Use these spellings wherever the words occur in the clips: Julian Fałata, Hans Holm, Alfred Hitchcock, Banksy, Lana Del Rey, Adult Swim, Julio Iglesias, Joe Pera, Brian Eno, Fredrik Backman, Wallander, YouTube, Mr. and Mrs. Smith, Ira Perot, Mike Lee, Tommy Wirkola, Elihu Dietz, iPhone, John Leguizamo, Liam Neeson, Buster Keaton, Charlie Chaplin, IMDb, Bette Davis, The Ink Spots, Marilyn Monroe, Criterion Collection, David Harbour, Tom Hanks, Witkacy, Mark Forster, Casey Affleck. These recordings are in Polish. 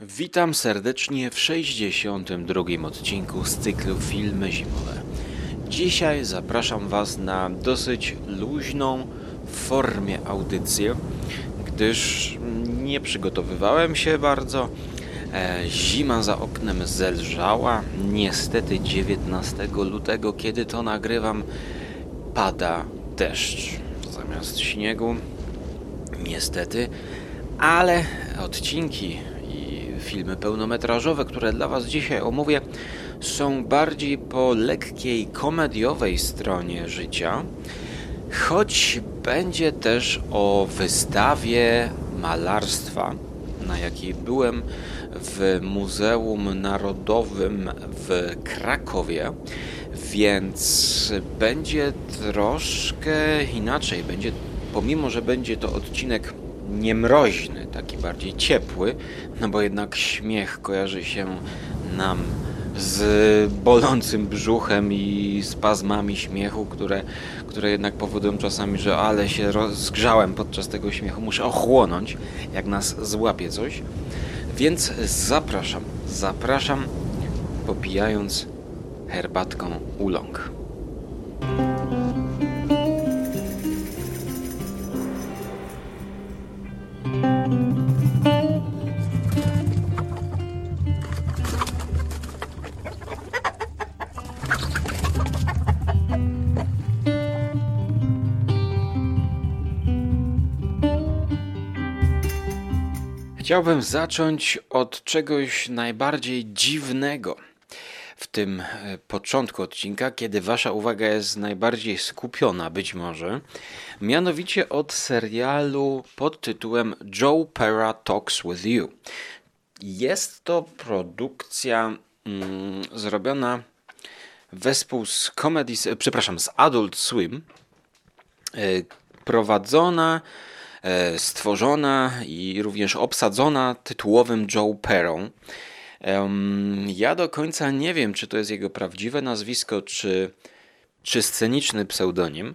Witam serdecznie w 62. odcinku z cyklu Filmy Zimowe. Dzisiaj zapraszam Was na dosyć luźną w formie audycję, gdyż nie przygotowywałem się bardzo. Zima za oknem zelżała. Niestety 19 lutego, kiedy to nagrywam, pada deszcz zamiast śniegu. Niestety, ale odcinki filmy pełnometrażowe, które dla Was dzisiaj omówię, są bardziej po lekkiej, komediowej stronie życia, choć będzie też o wystawie malarstwa, na jakiej byłem w Muzeum Narodowym w Krakowie, więc będzie troszkę inaczej. Będzie, pomimo że będzie to odcinek nie mroźny, taki bardziej ciepły, no bo jednak śmiech kojarzy się nam z bolącym brzuchem i spazmami śmiechu, które jednak powodują czasami, że ale się rozgrzałem podczas tego śmiechu, muszę ochłonąć, jak nas złapie coś. Więc zapraszam, popijając herbatką oolong. Chciałbym zacząć od czegoś najbardziej dziwnego w tym początku odcinka, kiedy Wasza uwaga jest najbardziej skupiona być może, mianowicie od serialu pod tytułem Joe Pera Talks With You. Jest to produkcja zrobiona wespół z Comedy, z Adult Swim, stworzona i również obsadzona tytułowym Joe Perą. Ja do końca nie wiem, czy to jest jego prawdziwe nazwisko, czy sceniczny pseudonim.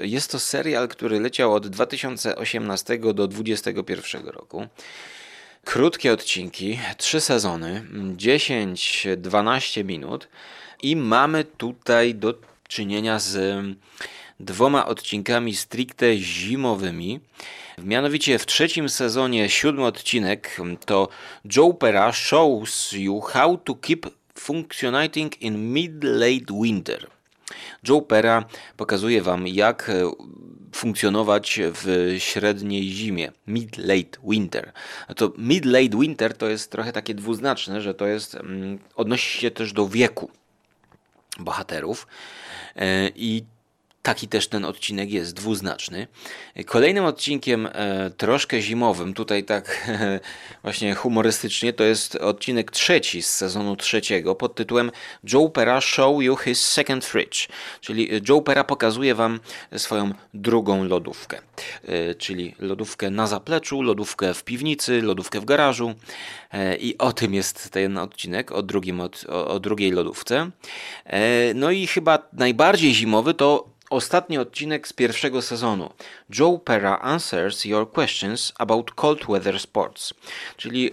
Jest to serial, który leciał od 2018 do 2021 roku. Krótkie odcinki, 3 sezony, 10-12 minut i mamy tutaj do czynienia z 2 odcinkami stricte zimowymi. Mianowicie w 3. sezonie 7. odcinek to Joe Pera shows you how to keep functioning in mid-late winter. Joe Pera pokazuje Wam, jak funkcjonować w średniej zimie. Mid-late winter. To mid-late winter to jest trochę takie dwuznaczne, że to jest, odnosi się też do wieku bohaterów i taki też ten odcinek jest dwuznaczny. Kolejnym odcinkiem troszkę zimowym, tutaj tak właśnie humorystycznie, to jest odcinek 3 z sezonu 3 pod tytułem Joe Pera Show You His Second Fridge, czyli Joe Pera pokazuje Wam swoją drugą lodówkę, czyli lodówkę na zapleczu, lodówkę w piwnicy, lodówkę w garażu i o tym jest ten odcinek, o drugiej lodówce. No i chyba najbardziej zimowy to ostatni odcinek z 1. sezonu. Joe Pera answers your questions about cold weather sports. Czyli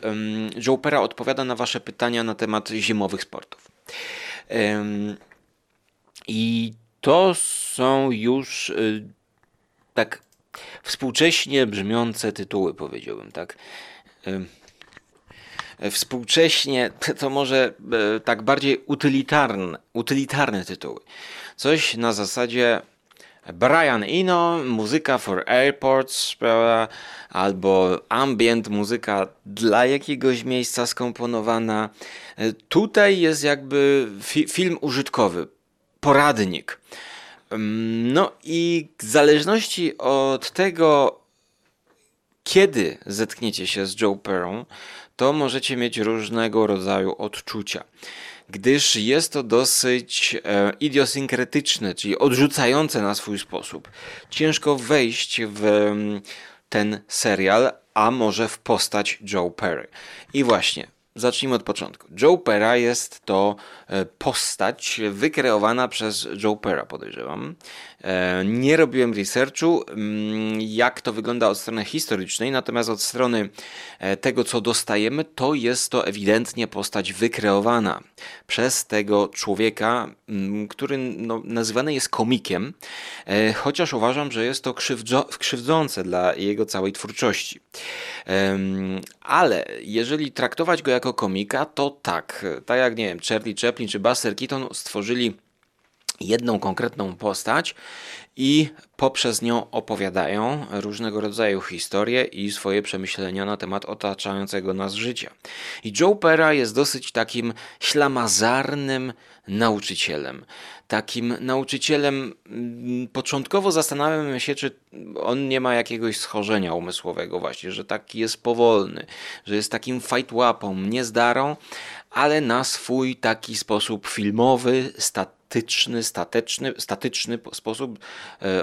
Joe Pera odpowiada na Wasze pytania na temat zimowych sportów. I to są już tak współcześnie brzmiące tytuły, powiedziałbym, tak? Współcześnie to może tak bardziej utylitarne tytuły. Coś na zasadzie Brian Eno, muzyka for airports, prawda? Albo ambient, muzyka dla jakiegoś miejsca skomponowana. Tutaj jest jakby film użytkowy, poradnik. No i w zależności od tego, kiedy zetkniecie się z Joe Perą, to możecie mieć różnego rodzaju odczucia, gdyż jest to dosyć idiosynkretyczne, czyli odrzucające na swój sposób. Ciężko wejść w ten serial, a może w postać Joe Perry. I właśnie, Zacznijmy od początku. Joe Pera jest to postać wykreowana przez Joe Pera, podejrzewam. Nie robiłem researchu, jak to wygląda od strony historycznej, natomiast od strony tego, co dostajemy, to jest to ewidentnie postać wykreowana przez tego człowieka, który nazywany jest komikiem, chociaż uważam, że jest to krzywdzące dla jego całej twórczości. Ale jeżeli traktować go jako komika, to tak jak, nie wiem, Charlie Chaplin czy Buster Keaton stworzyli jedną konkretną postać i poprzez nią opowiadają różnego rodzaju historie i swoje przemyślenia na temat otaczającego nas życia. I Joe Pera jest dosyć takim ślamazarnym nauczycielem. Takim nauczycielem, początkowo zastanawiam się, czy on nie ma jakiegoś schorzenia umysłowego właśnie, że taki jest powolny, że jest takim fajtłapą, niezdarą, ale na swój taki sposób filmowy, statyczny sposób,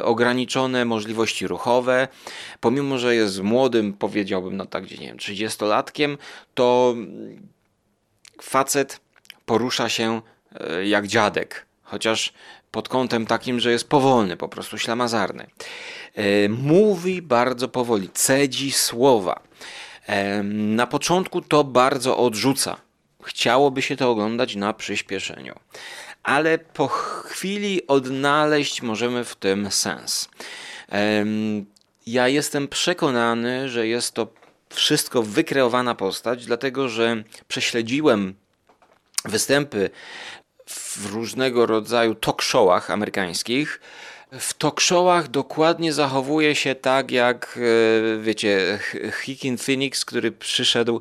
ograniczone możliwości ruchowe. Pomimo, że jest młodym, powiedziałbym, nie wiem, 30-latkiem, to facet porusza się jak dziadek, chociaż pod kątem takim, że jest powolny, po prostu ślamazarny. Mówi bardzo powoli, cedzi słowa. Na początku to bardzo odrzuca. Chciałoby się to oglądać na przyspieszeniu. Ale po chwili odnaleźć możemy w tym sens. Ja jestem przekonany, że jest to wszystko wykreowana postać, dlatego że prześledziłem występy w różnego rodzaju talk showach amerykańskich. W talk showach dokładnie zachowuje się tak jak, wiecie, Joaquin Phoenix, który przyszedł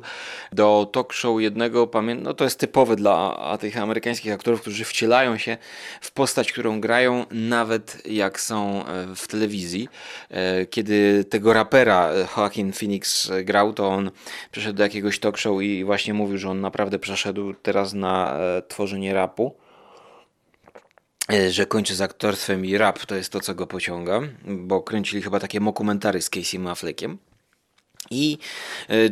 do talk show jednego, to jest typowe dla tych amerykańskich aktorów, którzy wcielają się w postać, którą grają, nawet jak są w telewizji. Kiedy tego rapera Joaquin Phoenix grał, to on przyszedł do jakiegoś talk show i właśnie mówił, że on naprawdę przeszedł teraz na tworzenie rapu, że kończy z aktorstwem i rap to jest to, co go pociąga, bo kręcili chyba takie dokumentary z Casey'em Affleckiem. I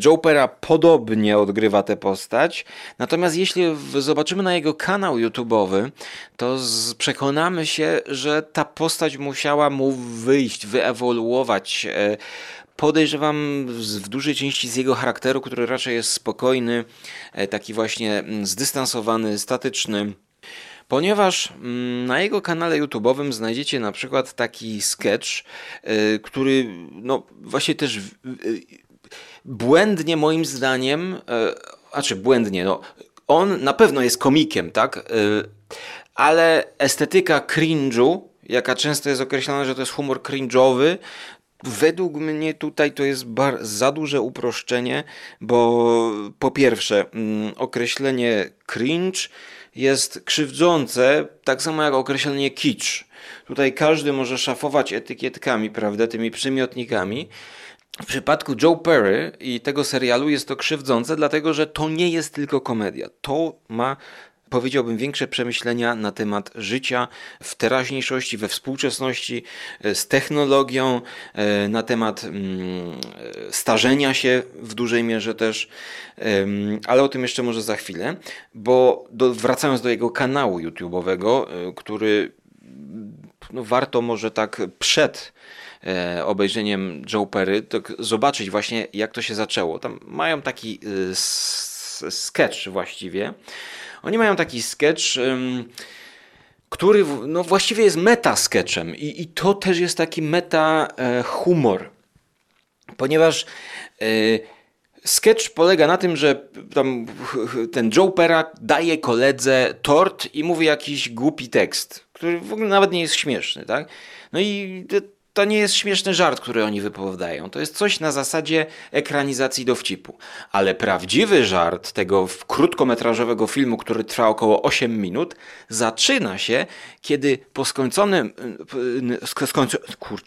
Joe Pera podobnie odgrywa tę postać, natomiast jeśli zobaczymy na jego kanał YouTube'owy, to przekonamy się, że ta postać musiała mu wyjść, wyewoluować. Podejrzewam w dużej części z jego charakteru, który raczej jest spokojny, taki właśnie zdystansowany, statyczny. Ponieważ na jego kanale YouTube'owym znajdziecie na przykład taki sketch, który właśnie też błędnie moim zdaniem, on na pewno jest komikiem, tak? Ale estetyka cringe'u, jaka często jest określana, że to jest humor cringe'owy, według mnie tutaj to jest za duże uproszczenie, bo po pierwsze określenie cringe jest krzywdzące, tak samo jak określenie kicz. Tutaj każdy może szafować etykietkami, prawda, tymi przymiotnikami. W przypadku Joe Perry i tego serialu jest to krzywdzące, dlatego że to nie jest tylko komedia. To ma, powiedziałbym, większe przemyślenia na temat życia w teraźniejszości, we współczesności, z technologią, na temat starzenia się w dużej mierze też, ale o tym jeszcze może za chwilę, bo wracając do jego kanału YouTube'owego, który warto może tak przed obejrzeniem Joe Perry zobaczyć właśnie, jak to się zaczęło. Tam mają taki sketch właściwie. Oni mają taki sketch, który właściwie jest meta-sketchem i to też jest taki meta-humor, ponieważ sketch polega na tym, że tam ten Joe Pera daje koledze tort i mówi jakiś głupi tekst, który w ogóle nawet nie jest śmieszny, tak? No i to nie jest śmieszny żart, który oni wypowiadają. To jest coś na zasadzie ekranizacji dowcipu. Ale prawdziwy żart tego krótkometrażowego filmu, który trwa około 8 minut, zaczyna się, kiedy po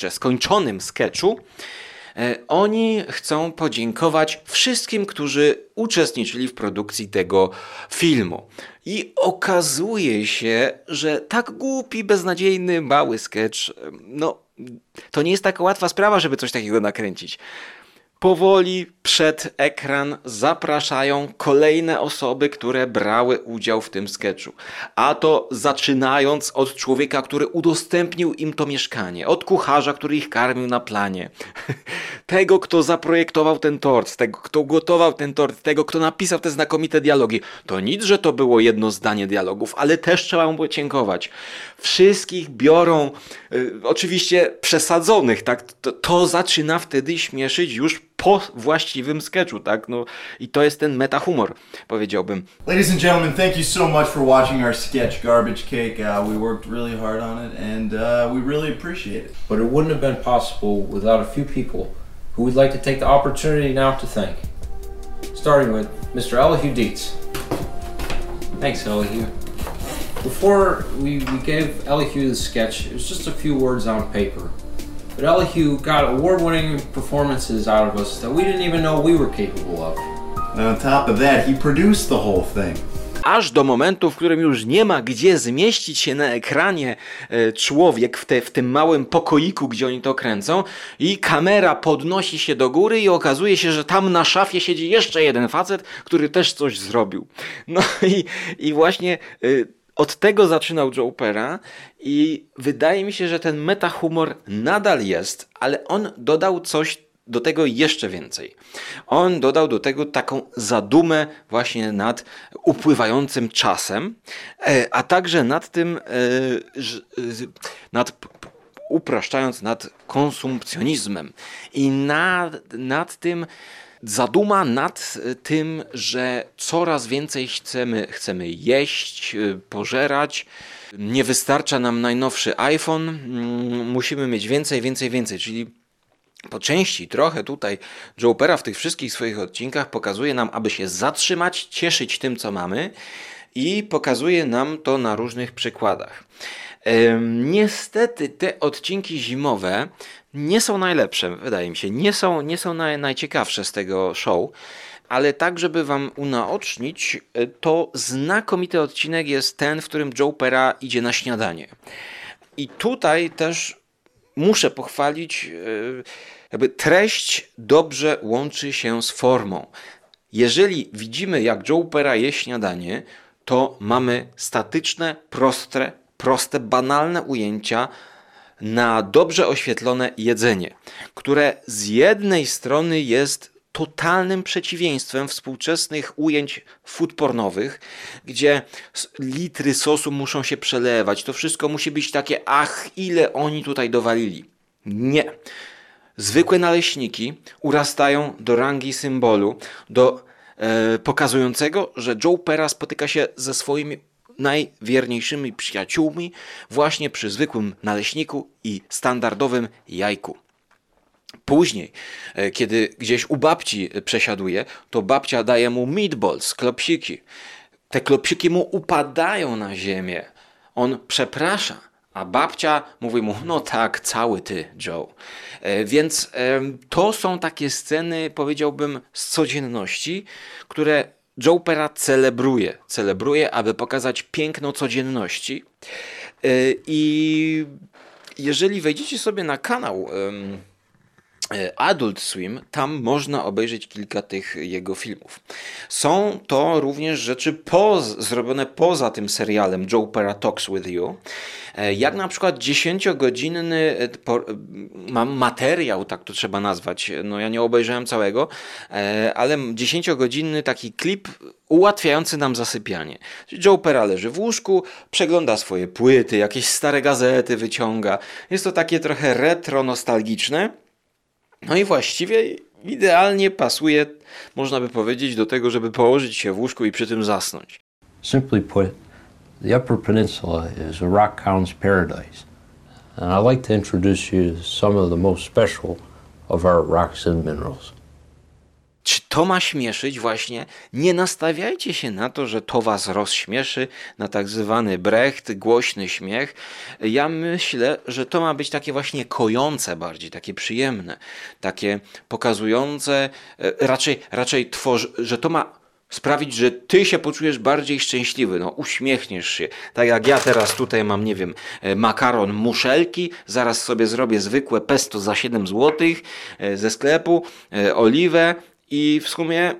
skończonym sketchu oni chcą podziękować wszystkim, którzy uczestniczyli w produkcji tego filmu. I okazuje się, że tak głupi, beznadziejny, mały sketch, to nie jest taka łatwa sprawa, żeby coś takiego nakręcić. powoli przed ekran zapraszają kolejne osoby, które brały udział w tym sketchu. A to zaczynając od człowieka, który udostępnił im to mieszkanie, od kucharza, który ich karmił na planie, tego, kto zaprojektował ten tort, tego, kto gotował ten tort, tego, kto napisał te znakomite dialogi. To nic, że to było jedno zdanie dialogów, ale też trzeba mu podziękować. Wszystkich biorą, oczywiście przesadzonych, tak? To zaczyna wtedy śmieszyć już po właściwym sketchu, tak? No, i to jest ten metahumor, powiedziałbym. Ladies and gentlemen, thank you so much for watching our sketch Garbage Cake. We worked really hard on it and we really appreciate it. But it wouldn't have been possible without a few people who we'd like to take the opportunity now to thank. Starting with Mr. Elihu Dietz. Thanks, Elihu. Before we gave Elihu the sketch, it was just a few words on paper. But Elihu got award-winning performances out of us that we didn't even know we were capable of. And on top of that, he produced the whole thing. Aż do momentu, w którym już nie ma gdzie zmieścić się na ekranie człowiek w tym małym pokoiku, gdzie oni to kręcą, i kamera podnosi się do góry i okazuje się, że tam na szafie siedzi jeszcze jeden facet, który też coś zrobił. No i właśnie... Od tego zaczynał Joe Pera i wydaje mi się, że ten metahumor nadal jest, ale on dodał coś do tego jeszcze więcej. On dodał do tego taką zadumę właśnie nad upływającym czasem, a także nad tym, upraszczając, nad konsumpcjonizmem i nad tym, zaduma nad tym, że coraz więcej chcemy jeść, pożerać. Nie wystarcza nam najnowszy iPhone, musimy mieć więcej. Czyli po części trochę tutaj Joe Pera w tych wszystkich swoich odcinkach pokazuje nam, aby się zatrzymać, cieszyć tym, co mamy, i pokazuje nam to na różnych przykładach. Niestety te odcinki zimowe nie są najlepsze, wydaje mi się, nie są najciekawsze z tego show, ale tak, żeby wam unaocznić, to znakomity odcinek jest ten, w którym Joe Pera idzie na śniadanie. I tutaj też muszę pochwalić, jakby treść dobrze łączy się z formą. Jeżeli widzimy, jak Joe Pera je śniadanie, to mamy statyczne, proste, banalne ujęcia na dobrze oświetlone jedzenie, które z jednej strony jest totalnym przeciwieństwem współczesnych ujęć foodpornowych, gdzie litry sosu muszą się przelewać, to wszystko musi być takie, ach, ile oni tutaj dowalili. Nie. Zwykłe naleśniki urastają do rangi symbolu, do pokazującego, że Joe Pera spotyka się ze swoimi najwierniejszymi przyjaciółmi właśnie przy zwykłym naleśniku i standardowym jajku. Później, kiedy gdzieś u babci przesiaduje, to babcia daje mu meatballs, klopsiki. Te klopsiki mu upadają na ziemię. On przeprasza, a babcia mówi mu, no tak, cały ty, Joe. Więc to są takie sceny, powiedziałbym, z codzienności, które Joe Pera celebruje, aby pokazać piękno codzienności. I jeżeli wejdziecie sobie na kanał Adult Swim, tam można obejrzeć kilka tych jego filmów. Są to również rzeczy zrobione poza tym serialem Joe Pera Talks With You, jak na przykład 10-godzinny mam materiał, tak to trzeba nazwać, no ja nie obejrzałem całego, ale 10-godzinny taki klip ułatwiający nam zasypianie. Joe Pera leży w łóżku, przegląda swoje płyty, jakieś stare gazety wyciąga. Jest to takie trochę retro-nostalgiczne. No i właściwie idealnie pasuje, można by powiedzieć, do tego, żeby położyć się w łóżku i przy tym zasnąć. Simply put, the Upper Peninsula is a rock hound's paradise. And I'd like to introduce you to some of the most special of our rocks and minerals. Czy to ma śmieszyć właśnie? Nie nastawiajcie się na to, że to was rozśmieszy, na tak zwany brecht, głośny śmiech. Ja myślę, że to ma być takie właśnie kojące bardziej, takie przyjemne, takie pokazujące, raczej że to ma sprawić, że ty się poczujesz bardziej szczęśliwy, no uśmiechniesz się. Tak jak ja teraz tutaj mam, nie wiem, makaron muszelki, zaraz sobie zrobię zwykłe pesto za 7 zł ze sklepu, oliwę i w sumie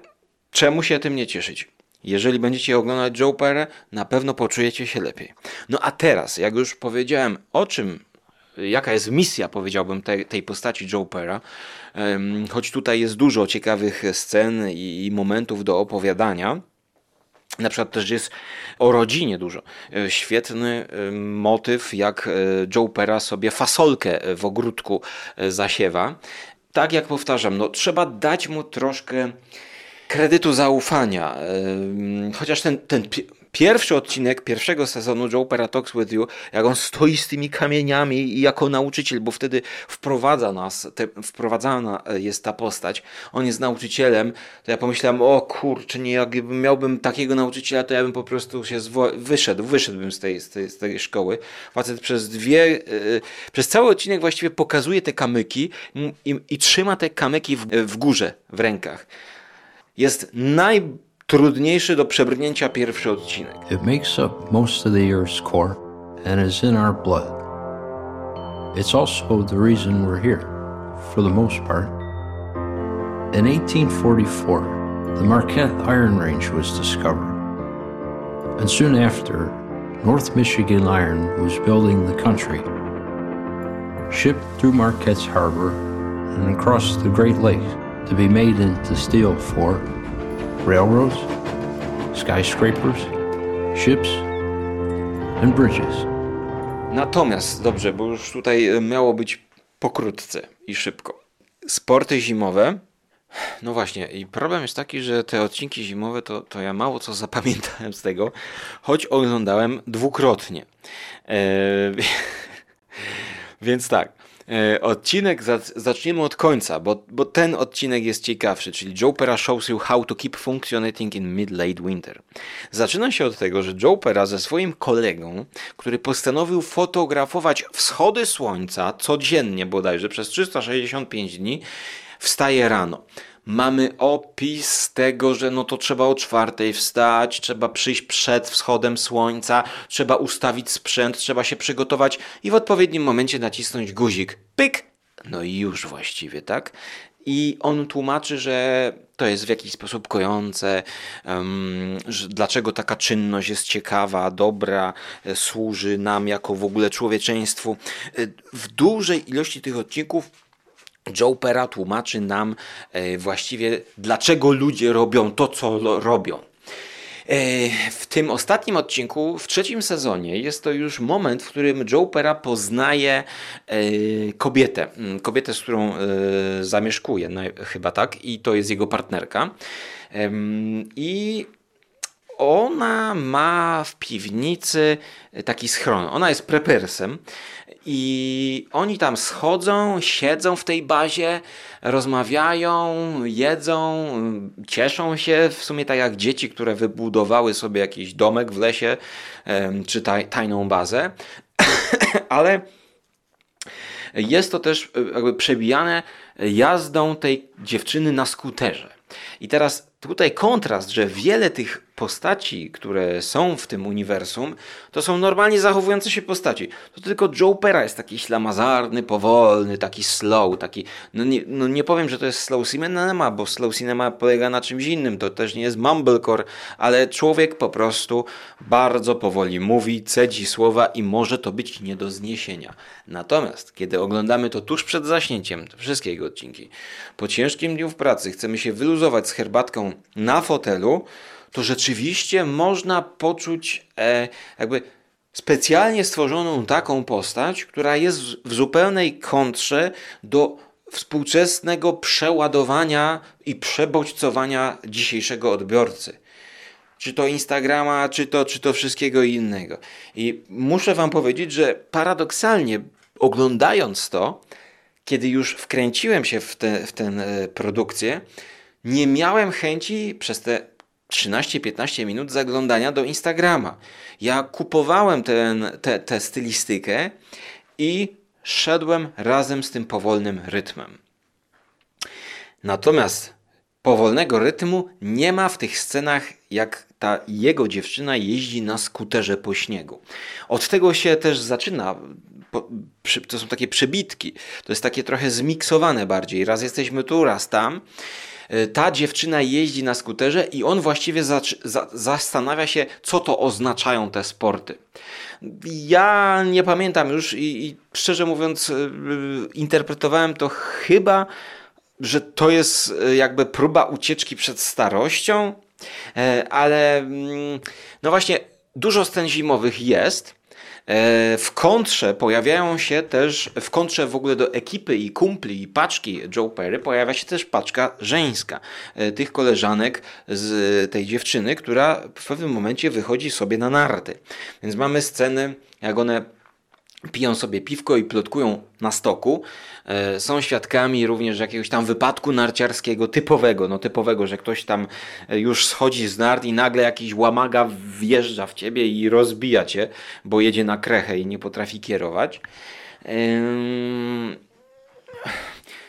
czemu się tym nie cieszyć? Jeżeli będziecie oglądać Joe Perę, na pewno poczujecie się lepiej. No a teraz, jak już powiedziałem o czym, jaka jest misja, powiedziałbym, tej postaci Joe Pera, choć tutaj jest dużo ciekawych scen i momentów do opowiadania. Na przykład też jest o rodzinie dużo. Świetny motyw, jak Joe Pera sobie fasolkę w ogródku zasiewa. Tak jak powtarzam, no, trzeba dać mu troszkę kredytu zaufania. Chociaż ten pierwszy odcinek pierwszego sezonu Joe Pera Talks With You, jak on stoi z tymi kamieniami i jako nauczyciel, bo wtedy wprowadzana jest ta postać, on jest nauczycielem, to ja pomyślałem, o kurczę, nie, jakbym miałbym takiego nauczyciela, to ja bym po prostu się wyszedłbym z tej szkoły. Facet przez cały odcinek właściwie pokazuje te kamyki i trzyma te kamyki w górze, w rękach. Jest najtrudniejszy do przebrnięcia pierwszy odcinek. It makes up most of the year's core and is in our blood. It's also the reason we're here, for the most part. In 1844, the Marquette Iron Range was discovered. And soon after, North Michigan Iron was building the country. Shipped through Marquette's harbor and across the Great Lakes, to be made into steel for railroads, skyscrapers, ships and bridges. Natomiast, dobrze, bo już tutaj miało być pokrótce i szybko. Sporty zimowe. No właśnie, i problem jest taki, że te odcinki zimowe to ja mało co zapamiętałem z tego, choć oglądałem dwukrotnie. Więc tak. Odcinek zaczniemy od końca, bo ten odcinek jest ciekawszy, czyli Joe Pera shows you how to keep functioning in mid-late winter. Zaczyna się od tego, że Joe Pera ze swoim kolegą, który postanowił fotografować wschody słońca codziennie bodajże przez 365 dni, wstaje rano. Mamy opis tego, że no to trzeba o 4:00 wstać, trzeba przyjść przed wschodem słońca, trzeba ustawić sprzęt, trzeba się przygotować i w odpowiednim momencie nacisnąć guzik. Pyk! No i już właściwie, tak? I on tłumaczy, że to jest w jakiś sposób kojące, że dlaczego taka czynność jest ciekawa, dobra, służy nam jako w ogóle człowieczeństwu. W dużej ilości tych odcinków Joe Pera tłumaczy nam właściwie, dlaczego ludzie robią to, co robią. W tym ostatnim odcinku, w trzecim sezonie, jest to już moment, w którym Joe Pera poznaje kobietę. Kobietę, z którą zamieszkuje, no, chyba tak, i to jest jego partnerka. I ona ma w piwnicy taki schron. Ona jest prepersem i oni tam schodzą, siedzą w tej bazie, rozmawiają, jedzą, cieszą się w sumie tak jak dzieci, które wybudowały sobie jakiś domek w lesie czy tajną bazę. Ale jest to też jakby przebijane jazdą tej dziewczyny na skuterze. I teraz tutaj kontrast, że wiele tych postaci, które są w tym uniwersum, to są normalnie zachowujące się postaci. To tylko Joe Pera jest taki ślamazarny, powolny, taki slow, taki... No nie powiem, że to jest slow cinema, bo slow cinema polega na czymś innym, to też nie jest mumblecore, ale człowiek po prostu bardzo powoli mówi, cedzi słowa i może to być nie do zniesienia. Natomiast, kiedy oglądamy to tuż przed zaśnięciem, wszystkie jego odcinki, po ciężkim dniu w pracy chcemy się wyluzować z herbatką na fotelu, to rzeczywiście można poczuć jakby specjalnie stworzoną taką postać, która jest w zupełnej kontrze do współczesnego przeładowania i przebodźcowania dzisiejszego odbiorcy. Czy to Instagrama, czy to wszystkiego innego. I muszę wam powiedzieć, że paradoksalnie oglądając to, kiedy już wkręciłem się w tę produkcję, nie miałem chęci przez te 13-15 minut zaglądania do Instagrama. Ja kupowałem tę stylistykę i szedłem razem z tym powolnym rytmem. Natomiast Powolnego rytmu nie ma w tych scenach, jak ta jego dziewczyna jeździ na skuterze po śniegu. Od tego się też zaczyna. To są takie przebitki. To jest takie trochę zmiksowane bardziej. Raz jesteśmy tu, raz tam. Ta dziewczyna jeździ na skuterze i on właściwie zastanawia się, co to oznaczają te sporty. Ja nie pamiętam już i szczerze mówiąc interpretowałem to chyba, że to jest jakby próba ucieczki przed starością, ale no właśnie dużo scen zimowych jest. W kontrze pojawiają się też, w kontrze w ogóle do ekipy i kumpli i paczki Joe Pery pojawia się też paczka żeńska tych koleżanek z tej dziewczyny, która w pewnym momencie wychodzi sobie na narty. Więc mamy sceny, jak one piją sobie piwko i plotkują na stoku. Są świadkami również jakiegoś tam wypadku narciarskiego typowego, że ktoś tam już schodzi z nart i nagle jakiś łamaga wjeżdża w ciebie i rozbija cię, bo jedzie na krechę i nie potrafi kierować.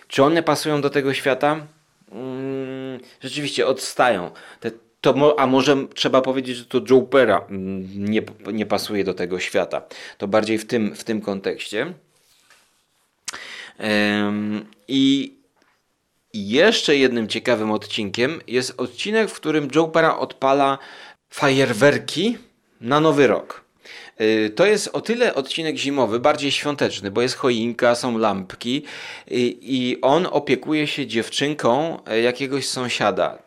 Czy one pasują do tego świata? Rzeczywiście odstają. A może trzeba powiedzieć, że to Joe Pera nie pasuje do tego świata. To bardziej w tym kontekście. I jeszcze jednym ciekawym odcinkiem jest odcinek, w którym Joe Pera odpala fajerwerki na Nowy Rok. To jest o tyle odcinek zimowy, bardziej świąteczny, bo jest choinka, są lampki i on opiekuje się dziewczynką jakiegoś sąsiada.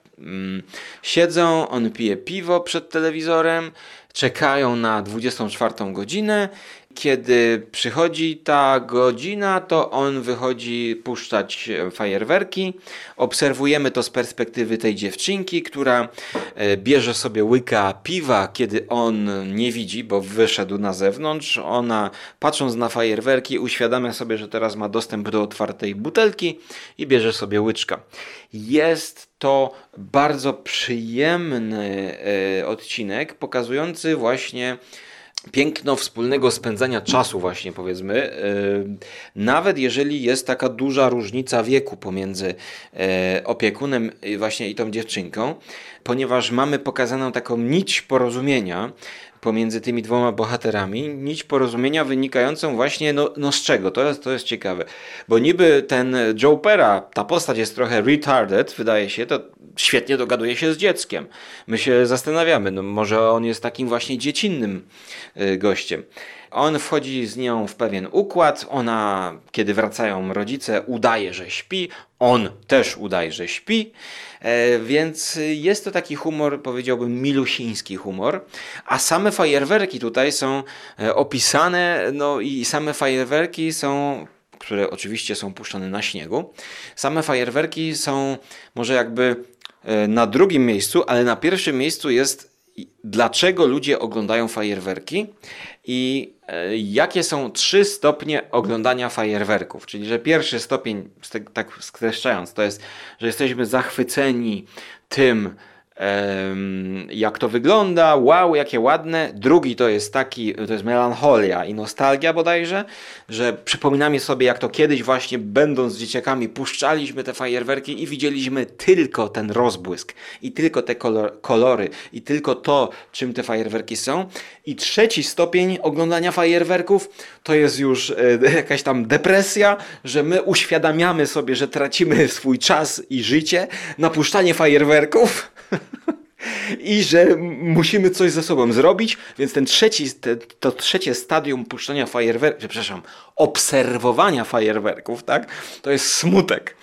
Siedzą, on pije piwo przed telewizorem, czekają na 24 godzinę. Kiedy przychodzi ta godzina, to on wychodzi puszczać fajerwerki. Obserwujemy to z perspektywy tej dziewczynki, która bierze sobie łyka piwa, kiedy on nie widzi, bo wyszedł na zewnątrz. Ona, patrząc na fajerwerki, uświadamia sobie, że teraz ma dostęp do otwartej butelki i bierze sobie łyczka. Jest to bardzo przyjemny odcinek, pokazujący właśnie piękno wspólnego spędzania czasu właśnie, powiedzmy, nawet jeżeli jest taka duża różnica wieku pomiędzy opiekunem właśnie i tą dziewczynką, ponieważ mamy pokazaną taką nić porozumienia pomiędzy tymi dwoma bohaterami, nić porozumienia wynikającą właśnie z czego? To jest ciekawe, bo niby ten Joe Pera, ta postać jest trochę retarded, wydaje się, to świetnie dogaduje się z dzieckiem. My się zastanawiamy, no może on jest takim właśnie dziecinnym gościem. On wchodzi z nią w pewien układ, ona, kiedy wracają rodzice, udaje, że śpi, on też udaje, że śpi, więc jest to taki humor, powiedziałbym, milusiński humor, a same fajerwerki tutaj są opisane, no i same fajerwerki są, które oczywiście są puszczane na śniegu, same fajerwerki są może jakby na drugim miejscu, ale na pierwszym miejscu jest dlaczego ludzie oglądają fajerwerki i jakie są 3 stopnie oglądania fajerwerków. Czyli, że pierwszy stopień, tak skreślając, to jest, że jesteśmy zachwyceni tym, jak to wygląda, wow, jakie ładne. Drugi to jest melancholia i nostalgia bodajże, że przypominamy sobie, jak to kiedyś właśnie będąc dzieciakami puszczaliśmy te fajerwerki i widzieliśmy tylko ten rozbłysk i tylko te kolory i tylko to, czym te fajerwerki są. I 3 stopień oglądania fajerwerków to jest już jakaś tam depresja, że my uświadamiamy sobie, że tracimy swój czas i życie na puszczanie fajerwerków i że musimy coś ze sobą zrobić, więc to trzecie stadium puszczania fajerwerków, przepraszam, obserwowania fajerwerków, tak? To jest smutek.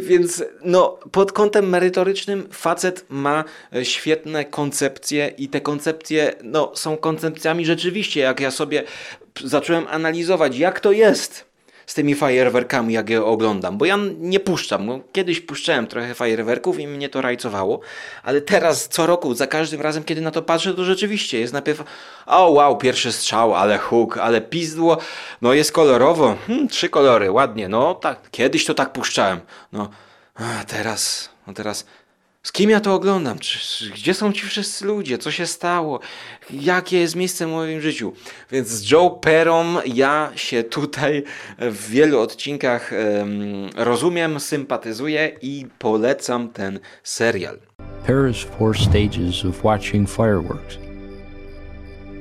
Więc no, pod kątem merytorycznym facet ma świetne koncepcje i te koncepcje no, są koncepcjami rzeczywiście, jak ja sobie zacząłem analizować, jak to jest z tymi fajerwerkami, jak je oglądam, bo ja nie puszczam. No, kiedyś puszczałem trochę fajerwerków i mnie to rajcowało, ale teraz co roku, za każdym razem, kiedy na to patrzę, to rzeczywiście jest najpierw wow, pierwszy strzał, ale huk, ale pizdło, no jest kolorowo, 3 kolory, ładnie, no tak, kiedyś to tak puszczałem, no a teraz Z kim ja to oglądam? Gdzie są ci wszyscy ludzie? Co się stało? Jakie jest miejsce w moim życiu? Więc z Joe Perą ja się tutaj w wielu odcinkach rozumiem, sympatyzuję i polecam ten serial. Pera's four stages of watching fireworks.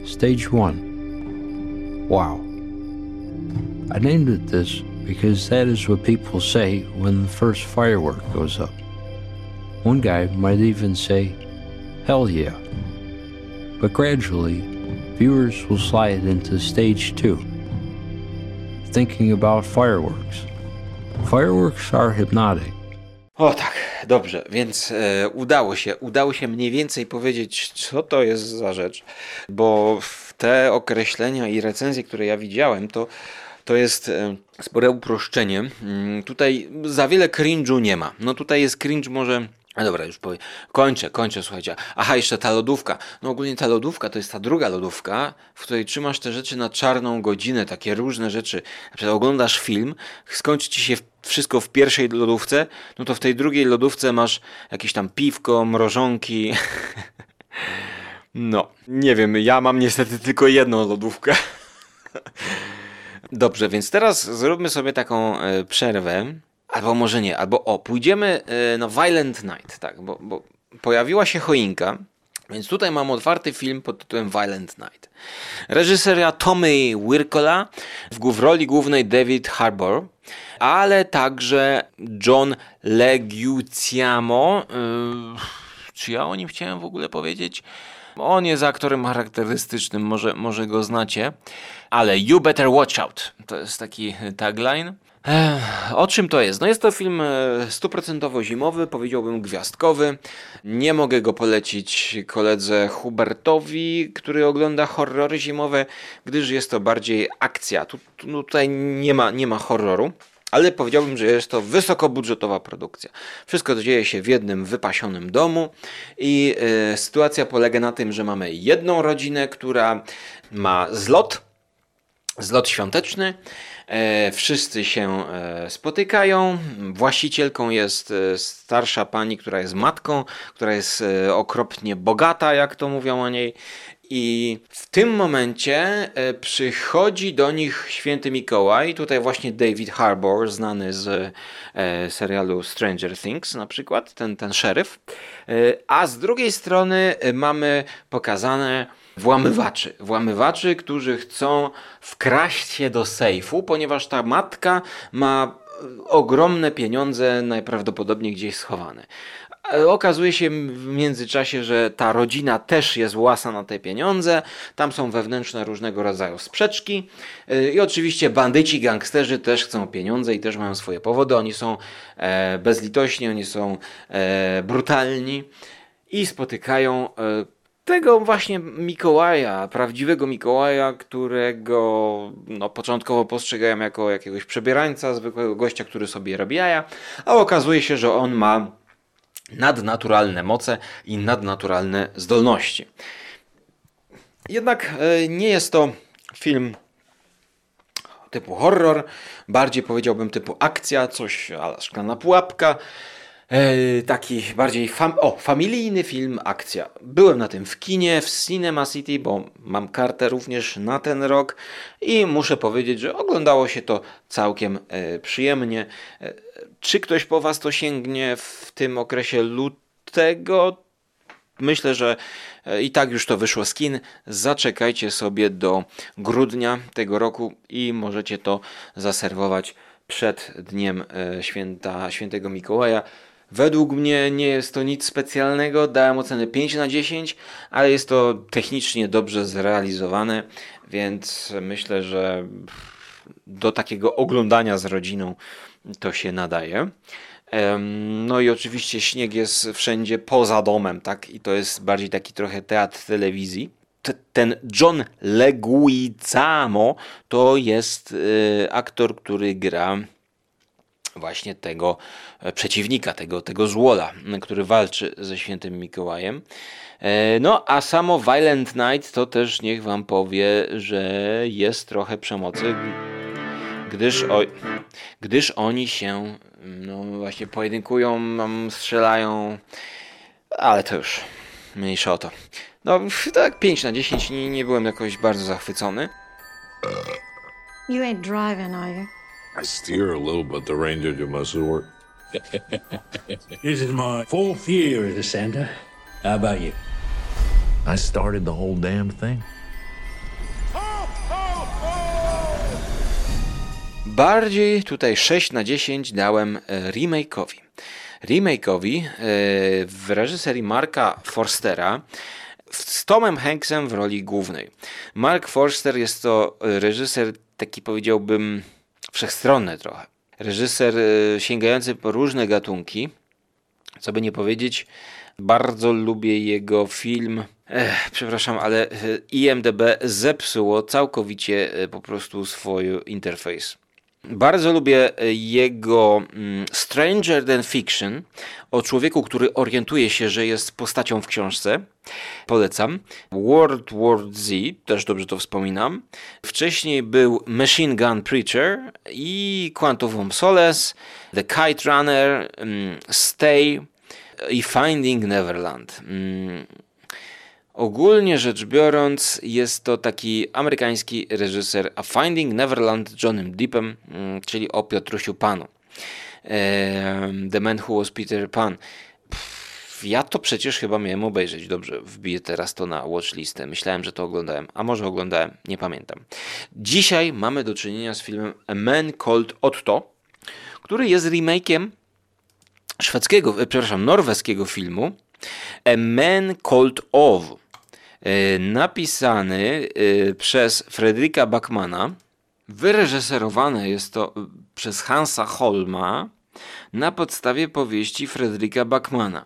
Stage 1. Wow. I named it this because that is what people say when the first firework goes up. One guy might even say, hell yeah. But gradually, viewers will slide into stage 2. Thinking about fireworks. Fireworks are hypnotic. O tak, dobrze, więc udało się mniej więcej powiedzieć, co to jest za rzecz, bo w te określenia i recenzje, które ja widziałem, to jest spore uproszczenie. Tutaj za wiele cringe'u nie ma. No tutaj jest cringe może... A dobra, już powiem. Kończę, słuchajcie. Aha, jeszcze ta lodówka. No ogólnie ta lodówka to jest ta druga lodówka, w której trzymasz te rzeczy na czarną godzinę, takie różne rzeczy. Na przykład oglądasz film, skończy ci się wszystko w pierwszej lodówce, no to w tej drugiej lodówce masz jakieś tam piwko, mrożonki. No, nie wiem, ja mam niestety tylko jedną lodówkę. Dobrze, więc teraz zróbmy sobie taką przerwę. Albo może nie, albo pójdziemy na Violent Night, tak, bo pojawiła się choinka, więc tutaj mam otwarty film pod tytułem Violent Night. Reżyseria Tommy Wirkola, w roli głównej David Harbour, ale także John Leguizamo, czy ja o nim chciałem w ogóle powiedzieć? On jest aktorem charakterystycznym, może go znacie, ale You Better Watch Out, to jest taki tagline. O czym to jest? No jest to film 100% zimowy, powiedziałbym gwiazdkowy. Nie mogę go polecić koledze Hubertowi, który ogląda horrory zimowe, gdyż jest to bardziej akcja. Tutaj nie ma horroru, ale powiedziałbym, że jest to wysokobudżetowa produkcja. Wszystko to dzieje się w jednym wypasionym domu i sytuacja polega na tym, że mamy jedną rodzinę, która ma zlot świąteczny. Wszyscy się spotykają. Właścicielką jest starsza pani, która jest matką, która jest okropnie bogata, jak to mówią o niej. I w tym momencie przychodzi do nich święty Mikołaj. Tutaj właśnie David Harbour, znany z serialu Stranger Things na przykład, ten szeryf. A z drugiej strony mamy pokazane włamywaczy, którzy chcą wkraść się do sejfu, ponieważ ta matka ma ogromne pieniądze, najprawdopodobniej gdzieś schowane. Okazuje się w międzyczasie, że ta rodzina też jest łasa na te pieniądze. Tam są wewnętrzne różnego rodzaju sprzeczki. I oczywiście bandyci, gangsterzy też chcą pieniądze i też mają swoje powody. Oni są bezlitośni, oni są brutalni i spotykają tego właśnie Mikołaja, prawdziwego Mikołaja, którego początkowo postrzegałem jako jakiegoś przebierańca, zwykłego gościa, który sobie robi jaja, a okazuje się, że on ma nadnaturalne moce i nadnaturalne zdolności. Jednak nie jest to film typu horror, bardziej powiedziałbym typu akcja, coś a la Szklana pułapka. Taki bardziej familijny film, akcja. Byłem na tym w kinie, w Cinema City, bo mam kartę również na ten rok i muszę powiedzieć, że oglądało się to całkiem przyjemnie. Czy ktoś po was to sięgnie w tym okresie lutego? Myślę, że i tak już to wyszło z kin. Zaczekajcie sobie do grudnia tego roku i możecie to zaserwować przed dniem świętego Mikołaja. Według mnie nie jest to nic specjalnego. Dałem ocenę 5/10, ale jest to technicznie dobrze zrealizowane, więc myślę, że do takiego oglądania z rodziną to się nadaje. No i oczywiście śnieg jest wszędzie poza domem, tak? I to jest bardziej taki trochę teatr telewizji. Ten John Leguizamo to jest aktor, który gra właśnie tego przeciwnika, tego złola, który walczy ze świętym Mikołajem. No a samo Violent Night to też niech wam powie, że jest trochę przemocy, gdyż oni się właśnie pojedynkują, strzelają. Ale to już mniejsza o to. No tak 5 na 10 nie byłem jakoś bardzo zachwycony. You ain't driving, are you? I steer a little, but the ranger you must work. This is my 4th year as a Santa. How about you? I started the whole damn thing. Bardziej tutaj 6 na 10 dałem remake'owi. W reżyserii Marka Forstera z Tomem Hanksem w roli głównej. Mark Forster jest to reżyser taki, powiedziałbym, wszechstronny trochę. Reżyser sięgający po różne gatunki. Co by nie powiedzieć, bardzo lubię jego film. Ale IMDb zepsuło całkowicie po prostu swój interfejs. Bardzo lubię jego Stranger Than Fiction o człowieku, który orientuje się, że jest postacią w książce. Polecam. World War Z, też dobrze to wspominam. Wcześniej był Machine Gun Preacher i Quantum of Solace, The Kite Runner, Stay i Finding Neverland. Ogólnie rzecz biorąc jest to taki amerykański reżyser A Finding Neverland z Johnnym Deppem, czyli o Piotrusiu Panu. The Man Who Was Peter Pan. Ja to przecież chyba miałem obejrzeć. Dobrze, wbiję teraz to na watchlistę. Myślałem, że to oglądałem, a może oglądałem, nie pamiętam. Dzisiaj mamy do czynienia z filmem A Man Called Otto, który jest remake'iem norweskiego filmu A Man Called Ove, napisany przez Fredrika Backmana. Wyreżyserowane jest to przez Hansa Holma na podstawie powieści Fredrika Backmana.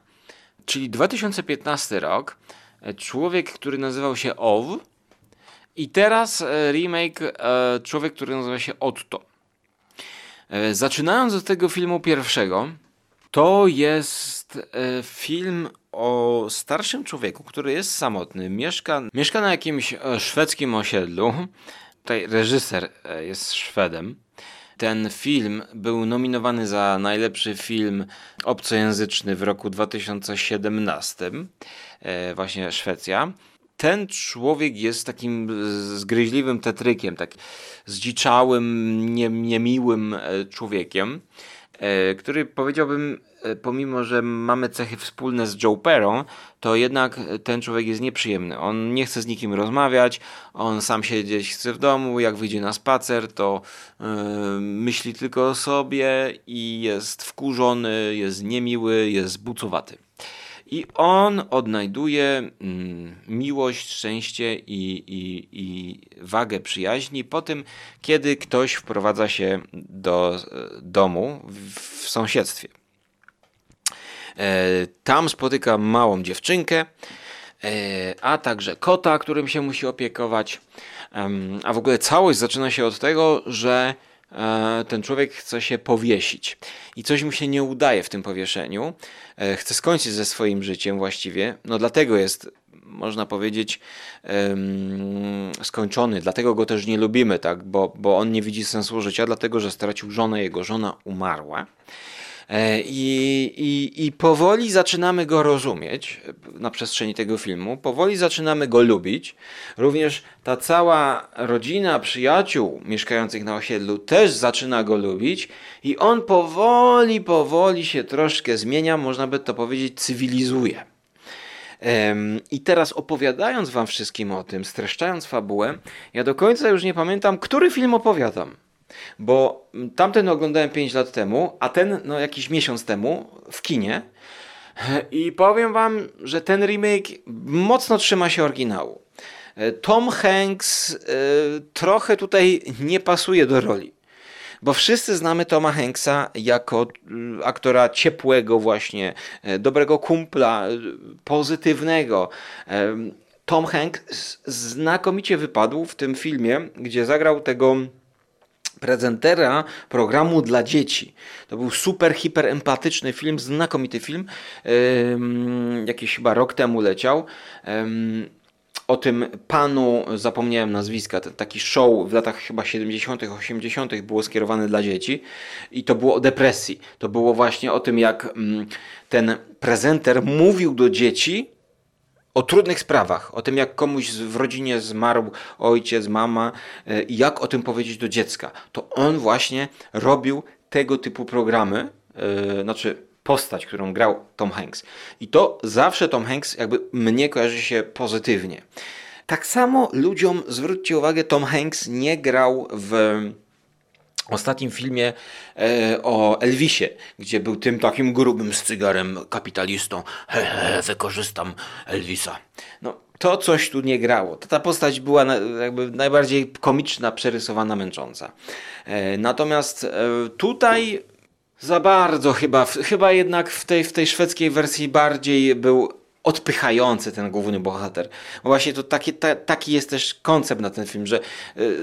Czyli 2015 rok, człowiek, który nazywał się Ove, i teraz remake, człowiek, który nazywa się Otto. Zaczynając od tego filmu pierwszego, to jest film o starszym człowieku, który jest samotny, mieszka na jakimś szwedzkim osiedlu. Tutaj reżyser jest Szwedem. Ten film był nominowany za najlepszy film obcojęzyczny w roku 2017. Właśnie Szwecja. Ten człowiek jest takim zgryźliwym tetrykiem, tak zdziczałym, niemiłym człowiekiem, który, powiedziałbym, pomimo że mamy cechy wspólne z Joe Perą, to jednak ten człowiek jest nieprzyjemny. On nie chce z nikim rozmawiać, on sam siedzieć chce w domu, jak wyjdzie na spacer, to myśli tylko o sobie i jest wkurzony, jest niemiły, jest bucowaty. I on odnajduje miłość, szczęście i wagę przyjaźni po tym, kiedy ktoś wprowadza się do domu w sąsiedztwie. Tam spotyka małą dziewczynkę, a także kota, którym się musi opiekować. A w ogóle całość zaczyna się od tego, że ten człowiek chce się powiesić i coś mu się nie udaje w tym powieszeniu, chce skończyć ze swoim życiem właściwie, no dlatego jest, można powiedzieć, skończony, dlatego go też nie lubimy, tak? Bo on nie widzi sensu życia, dlatego że stracił żonę, jego żona umarła. I powoli zaczynamy go rozumieć na przestrzeni tego filmu, powoli zaczynamy go lubić. Również ta cała rodzina przyjaciół mieszkających na osiedlu też zaczyna go lubić i on powoli się troszkę zmienia, można by to powiedzieć, cywilizuje. I teraz, opowiadając wam wszystkim o tym, streszczając fabułę, ja do końca już nie pamiętam, który film opowiadam. Bo tamten oglądałem 5 lat temu, a ten jakiś miesiąc temu w kinie, i powiem wam, że ten remake mocno trzyma się oryginału. Tom Hanks trochę tutaj nie pasuje do roli, bo wszyscy znamy Toma Hanksa jako aktora ciepłego właśnie, dobrego kumpla, pozytywnego. Tom Hanks znakomicie wypadł w tym filmie, gdzie zagrał tego prezentera programu dla dzieci. To był super, hiper empatyczny film, znakomity film. Jakiś chyba rok temu leciał. o tym panu, zapomniałem nazwiska, taki show w latach chyba 70., 80. było skierowane dla dzieci i to było o depresji. To było właśnie o tym, jak ten prezenter mówił do dzieci o trudnych sprawach, o tym, jak komuś w rodzinie zmarł ojciec, mama i jak o tym powiedzieć do dziecka. To on właśnie robił tego typu programy, postać, którą grał Tom Hanks. I to zawsze Tom Hanks jakby mnie kojarzy się pozytywnie. Tak samo ludziom, zwróćcie uwagę, Tom Hanks nie grał w ostatnim filmie o Elvisie, gdzie był tym takim grubym z cygarem kapitalistą. He, wykorzystam Elvisa. No, to coś tu nie grało. Ta postać była jakby najbardziej komiczna, przerysowana, męcząca. Natomiast tutaj za bardzo chyba jednak w tej szwedzkiej wersji bardziej był odpychający ten główny bohater. Właśnie to taki jest też koncept na ten film, że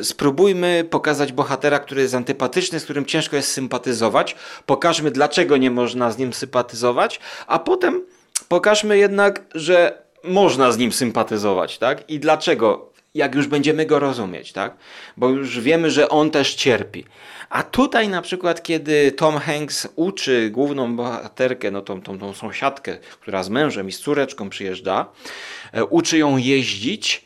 spróbujmy pokazać bohatera, który jest antypatyczny, z którym ciężko jest sympatyzować. Pokażmy, dlaczego nie można z nim sympatyzować, a potem pokażmy jednak, że można z nim sympatyzować, tak? I dlaczego? Jak już będziemy go rozumieć, tak? Bo już wiemy, że on też cierpi. A tutaj na przykład, kiedy Tom Hanks uczy główną bohaterkę, no tą sąsiadkę, która z mężem i z córeczką przyjeżdża, uczy ją jeździć,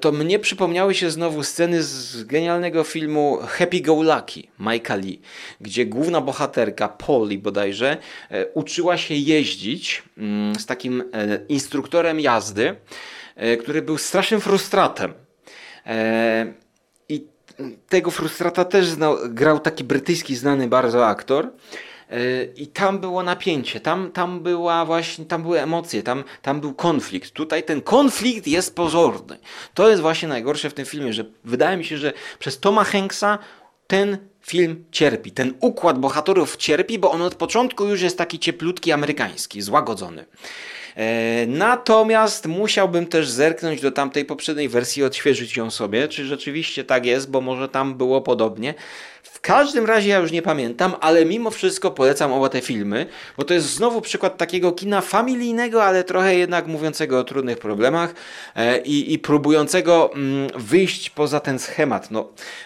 to mnie przypomniały się znowu sceny z genialnego filmu Happy Go Lucky, Mike'a Lee, gdzie główna bohaterka, Polly bodajże, uczyła się jeździć z takim instruktorem jazdy, który był strasznym frustratem. I tego frustrata też grał taki brytyjski znany bardzo aktor. I tam było napięcie, tam były emocje, tam był konflikt. Tutaj ten konflikt jest pozorny. To jest właśnie najgorsze w tym filmie, że wydaje mi się, że przez Toma Hanksa ten film cierpi. Ten układ bohaterów cierpi, bo on od początku już jest taki cieplutki amerykański, złagodzony. Natomiast musiałbym też zerknąć do tamtej poprzedniej wersji, odświeżyć ją sobie, czy rzeczywiście tak jest, bo może tam było podobnie. W każdym razie ja już nie pamiętam, ale mimo wszystko polecam oba te filmy, bo to jest znowu przykład takiego kina familijnego, ale trochę jednak mówiącego o trudnych problemach i próbującego wyjść poza ten schemat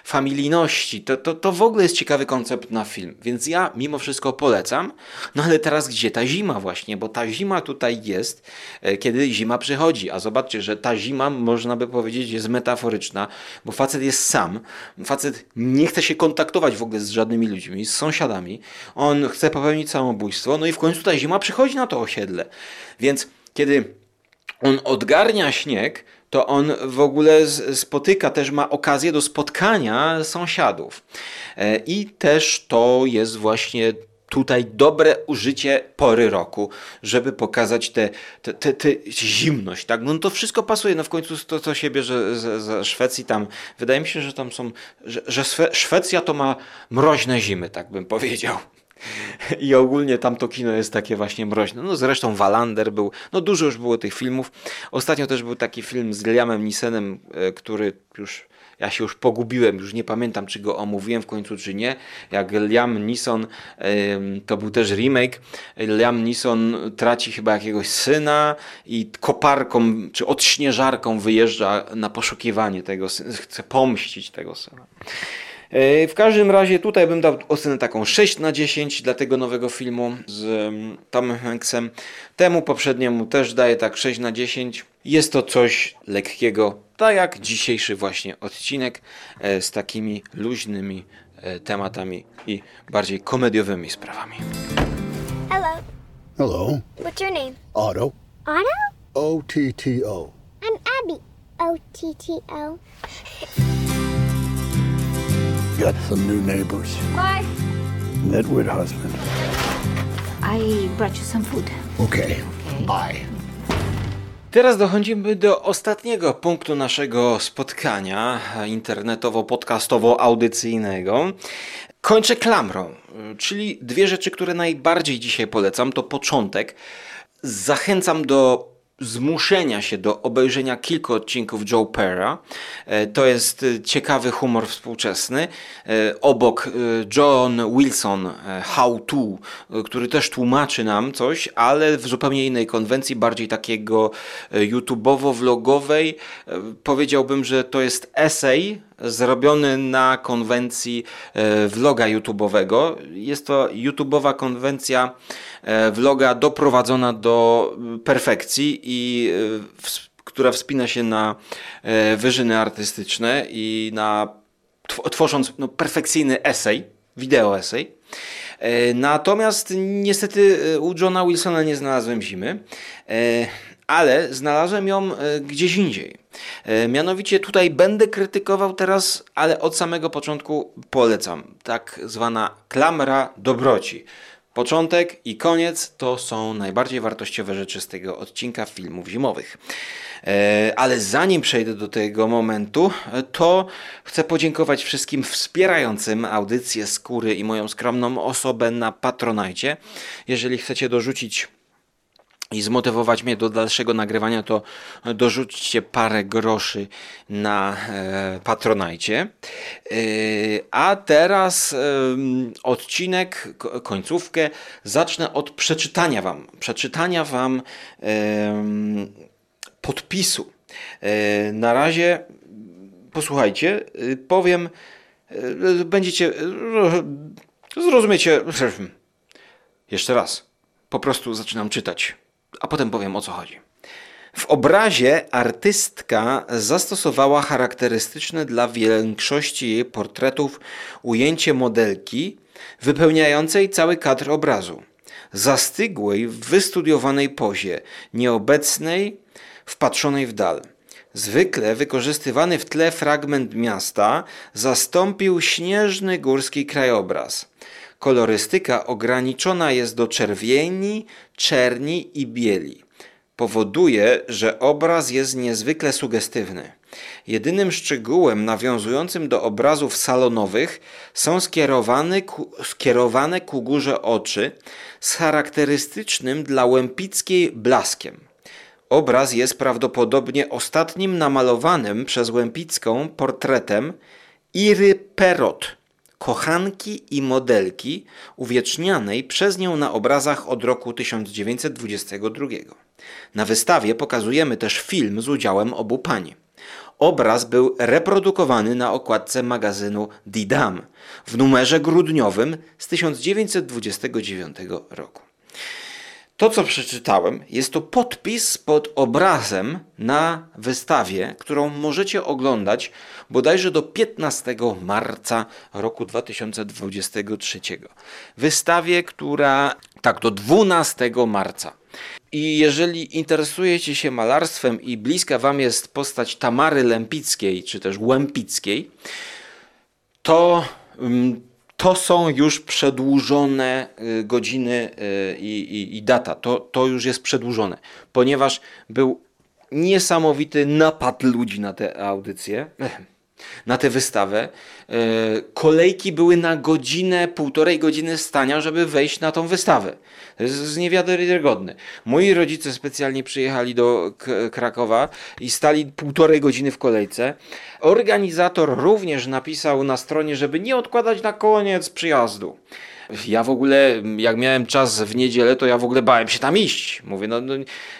familijności. To w ogóle jest ciekawy koncept na film, więc ja mimo wszystko polecam. No ale teraz gdzie ta zima właśnie, bo ta zima tutaj jest, kiedy zima przychodzi, a zobaczcie, że ta zima, można by powiedzieć, jest metaforyczna, bo facet jest sam, facet nie chce się kontaktować w ogóle z żadnymi ludźmi, z sąsiadami, on chce popełnić samobójstwo, no i w końcu ta zima przychodzi na to osiedle, więc kiedy on odgarnia śnieg, to on w ogóle spotyka, też ma okazję do spotkania sąsiadów i też to jest właśnie tutaj dobre użycie pory roku, żeby pokazać tę zimność, tak? No to wszystko pasuje, w końcu to, co się bierze ze Szwecji, tam wydaje mi się, że tam są, że Szwecja to ma mroźne zimy, tak bym powiedział. I ogólnie tamto kino jest takie właśnie mroźne. Zresztą Wallander był, dużo już było tych filmów. Ostatnio też był taki film z Liamem Neesonem, który już... Ja się już pogubiłem, już nie pamiętam, czy go omówiłem w końcu, czy nie. Jak Liam Neeson, to był też remake, Liam Neeson traci chyba jakiegoś syna i koparką, czy odśnieżarką wyjeżdża na poszukiwanie tego syna, chce pomścić tego syna. W każdym razie tutaj bym dał ocenę taką 6/10 dla tego nowego filmu z Tomem Hanksem. Temu poprzedniemu też daję tak 6/10. Jest to coś lekkiego, tak jak dzisiejszy właśnie odcinek z takimi luźnymi tematami i bardziej komediowymi sprawami. Hello. Hello. What's your name? Otto. Otto? O-T-T-O. I'm Abby. O-T-T-O. Got some new neighbors. Bye. Nitwit husband. I brought you some food. Okay. Bye. Teraz dochodzimy do ostatniego punktu naszego spotkania internetowo-podcastowo-audycyjnego. Kończę klamrą, czyli dwie rzeczy, które najbardziej dzisiaj polecam, to początek. Zachęcam do zmuszenia się do obejrzenia kilku odcinków Joe Pera. To jest ciekawy humor współczesny. Obok John Wilson How To, który też tłumaczy nam coś, ale w zupełnie innej konwencji, bardziej takiego YouTube'owo-vlogowej. Powiedziałbym, że to jest esej zrobiony na konwencji vloga YouTube'owego. Jest to YouTube'owa konwencja vloga doprowadzona do perfekcji i która wspina się na wyżyny artystyczne i na tworząc perfekcyjny esej, wideo esej. Natomiast niestety u Johna Wilsona nie znalazłem zimy, ale znalazłem ją gdzieś indziej. Mianowicie tutaj będę krytykował teraz, ale od samego początku polecam. Tak zwana klamra dobroci. Początek i koniec to są najbardziej wartościowe rzeczy z tego odcinka filmów zimowych. Ale zanim przejdę do tego momentu, to chcę podziękować wszystkim wspierającym audycję Skóry i moją skromną osobę na Patronite. Jeżeli chcecie dorzucić i zmotywować mnie do dalszego nagrywania, to dorzućcie parę groszy na Patronite. A teraz odcinek, końcówkę zacznę od przeczytania wam podpisu. Na razie posłuchajcie, powiem, będziecie zrozumiecie. Jeszcze raz, po prostu zaczynam czytać. A potem powiem, o co chodzi. W obrazie artystka zastosowała charakterystyczne dla większości jej portretów ujęcie modelki wypełniającej cały kadr obrazu. Zastygłej w wystudiowanej pozie, nieobecnej, wpatrzonej w dal. Zwykle wykorzystywany w tle fragment miasta zastąpił śnieżny górski krajobraz. Kolorystyka ograniczona jest do czerwieni, czerni i bieli. Powoduje, że obraz jest niezwykle sugestywny. Jedynym szczegółem nawiązującym do obrazów salonowych są skierowane ku górze oczy z charakterystycznym dla Łempickiej blaskiem. Obraz jest prawdopodobnie ostatnim namalowanym przez Łempicką portretem Iry Perot, kochanki i modelki uwiecznianej przez nią na obrazach od roku 1922. Na wystawie pokazujemy też film z udziałem obu pań. Obraz był reprodukowany na okładce magazynu Didam w numerze grudniowym z 1929 roku. To, co przeczytałem, jest to podpis pod obrazem na wystawie, którą możecie oglądać bodajże do 15 marca roku 2023. Wystawie, która... tak, do 12 marca. I jeżeli interesujecie się malarstwem i bliska wam jest postać Tamary Łempickiej, czy też Łempickiej, to są już przedłużone godziny i data. To już jest przedłużone, ponieważ był niesamowity napad ludzi na tę audycję, na tę wystawę. Kolejki były na godzinę, półtorej godziny stania, żeby wejść na tą wystawę. To jest niewiarygodne. Moi rodzice specjalnie przyjechali do Krakowa i stali półtorej godziny w kolejce. Organizator również napisał na stronie, żeby nie odkładać na koniec przyjazdu. Ja w ogóle, jak miałem czas w niedzielę, to ja w ogóle bałem się tam iść. Mówię, no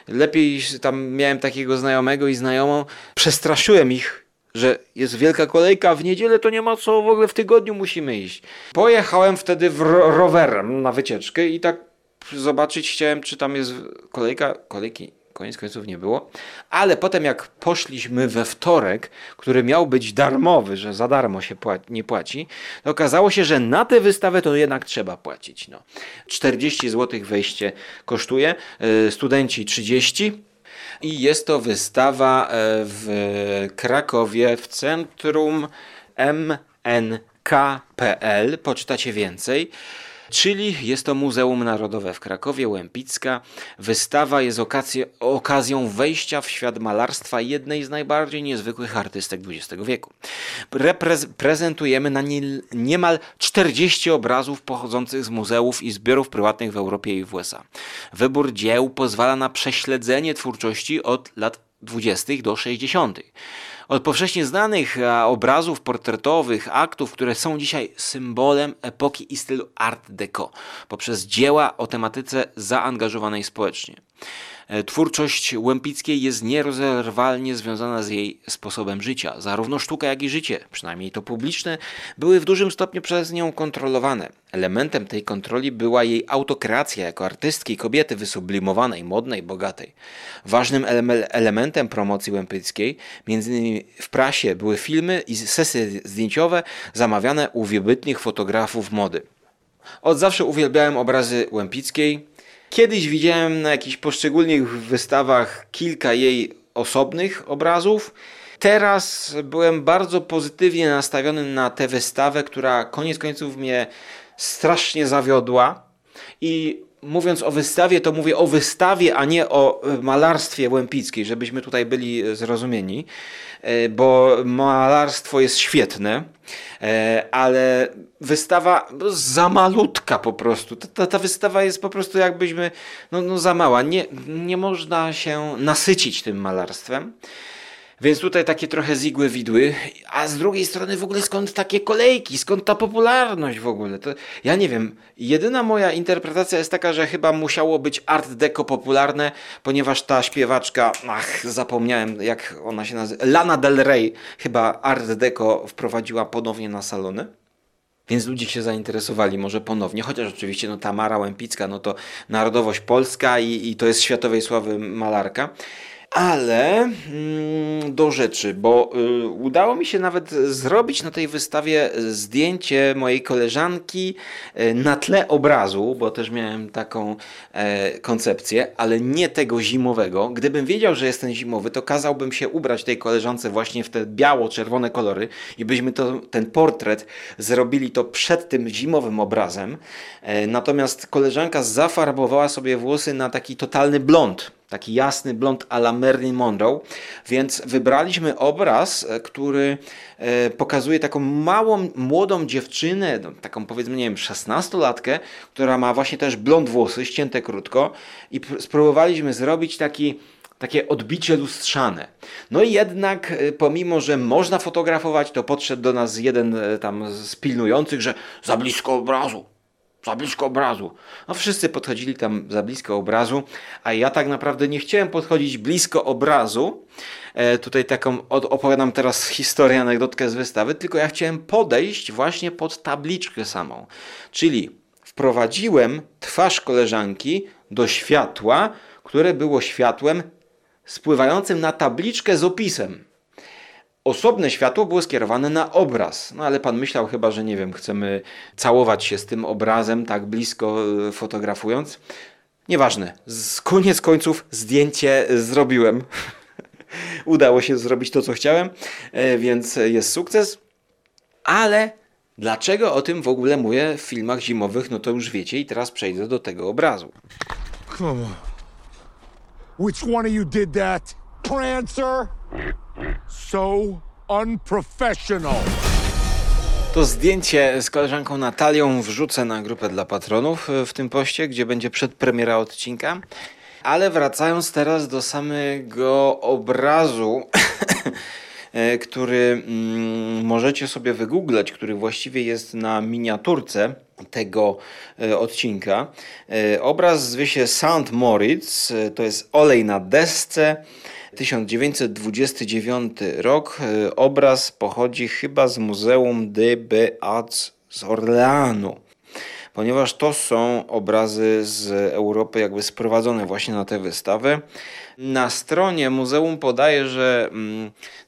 lepiej tam miałem takiego znajomego i znajomą. Przestraszyłem ich, że jest wielka kolejka, w niedzielę to nie ma co, w ogóle w tygodniu musimy iść. Pojechałem wtedy rowerem na wycieczkę i tak zobaczyć chciałem, czy tam jest kolejka. Kolejki koniec końców nie było. Ale potem jak poszliśmy we wtorek, który miał być darmowy, że za darmo się nie płaci, to okazało się, że na tę wystawę to jednak trzeba płacić. 40 zł wejście kosztuje, studenci 30. I jest to wystawa w Krakowie w centrum mnk.pl. Poczytacie więcej. czyli jest to Muzeum Narodowe w Krakowie, Łempicka. Wystawa jest okazją wejścia w świat malarstwa jednej z najbardziej niezwykłych artystek XX wieku. Prezentujemy na niej niemal 40 obrazów pochodzących z muzeów i zbiorów prywatnych w Europie i w USA. Wybór dzieł pozwala na prześledzenie twórczości od lat 20. do 60. Od powszechnie znanych obrazów portretowych, aktów, które są dzisiaj symbolem epoki i stylu Art Deco, poprzez dzieła o tematyce zaangażowanej społecznie. Twórczość Łempickiej jest nierozerwalnie związana z jej sposobem życia. Zarówno sztuka, jak i życie, przynajmniej to publiczne, były w dużym stopniu przez nią kontrolowane. Elementem tej kontroli była jej autokracja jako artystki i kobiety wysublimowanej, modnej, bogatej. Ważnym elementem promocji Łempickiej, między innymi w prasie, były filmy i sesje zdjęciowe zamawiane u wybitnych fotografów mody. Od zawsze uwielbiałem obrazy Łempickiej. Kiedyś widziałem na jakichś poszczególnych wystawach kilka jej osobnych obrazów. Teraz byłem bardzo pozytywnie nastawiony na tę wystawę, która koniec końców mnie strasznie zawiodła. I mówiąc o wystawie, to mówię o wystawie, a nie o malarstwie Łempickiej, żebyśmy tutaj byli zrozumieni, bo malarstwo jest świetne, ale wystawa za malutka po prostu. Ta wystawa jest po prostu jakbyśmy za mała. Nie można się nasycić tym malarstwem. Więc tutaj takie trochę zigłe widły, a z drugiej strony w ogóle skąd takie kolejki, skąd ta popularność w ogóle? To, ja nie wiem, jedyna moja interpretacja jest taka, że chyba musiało być Art Deco popularne, ponieważ ta śpiewaczka, zapomniałem jak ona się nazywa, Lana Del Rey chyba Art Deco wprowadziła ponownie na salony. Więc ludzie się zainteresowali może ponownie, chociaż oczywiście Tamara Łempicka, to narodowość polska i to jest światowej sławy malarka. Ale do rzeczy, bo udało mi się nawet zrobić na tej wystawie zdjęcie mojej koleżanki na tle obrazu, bo też miałem taką koncepcję, ale nie tego zimowego. Gdybym wiedział, że jest ten zimowy, to kazałbym się ubrać tej koleżance właśnie w te biało-czerwone kolory i byśmy ten portret zrobili to przed tym zimowym obrazem. Natomiast koleżanka zafarbowała sobie włosy na taki totalny blond. Taki jasny blond à la Marilyn Monroe, więc wybraliśmy obraz, który pokazuje taką małą, młodą dziewczynę, taką powiedzmy, nie wiem, 16-latkę, która ma właśnie też blond włosy, ścięte krótko i spróbowaliśmy zrobić takie odbicie lustrzane. No i jednak pomimo, że można fotografować, to podszedł do nas jeden tam z pilnujących, że za blisko obrazu. Za blisko obrazu. Wszyscy podchodzili tam za blisko obrazu, a ja tak naprawdę nie chciałem podchodzić blisko obrazu. Tutaj taką opowiadam teraz historię, anegdotkę z wystawy, tylko ja chciałem podejść właśnie pod tabliczkę samą. Czyli wprowadziłem twarz koleżanki do światła, które było światłem spływającym na tabliczkę z opisem. Osobne światło było skierowane na obraz, ale pan myślał chyba, że nie wiem, chcemy całować się z tym obrazem tak blisko fotografując. Nieważne, koniec końców zdjęcie zrobiłem. Udało się zrobić to, co chciałem, więc jest sukces. Ale dlaczego o tym w ogóle mówię w filmach zimowych, to już wiecie i teraz przejdę do tego obrazu. Come on. Which one of you did that? Prancer? So unprofessional. To zdjęcie z koleżanką Natalią wrzucę na grupę dla patronów w tym poście, gdzie będzie przedpremiera odcinka. Ale wracając teraz do samego obrazu, który możecie sobie wygooglać, który właściwie jest na miniaturce tego odcinka. Obraz zwie się St. Moritz, to jest olej na desce. 1929 rok. Obraz pochodzi chyba z Muzeum des Beaux-Arts z Orleanu, ponieważ to są obrazy z Europy jakby sprowadzone właśnie na tę wystawę. Na stronie muzeum podaje, że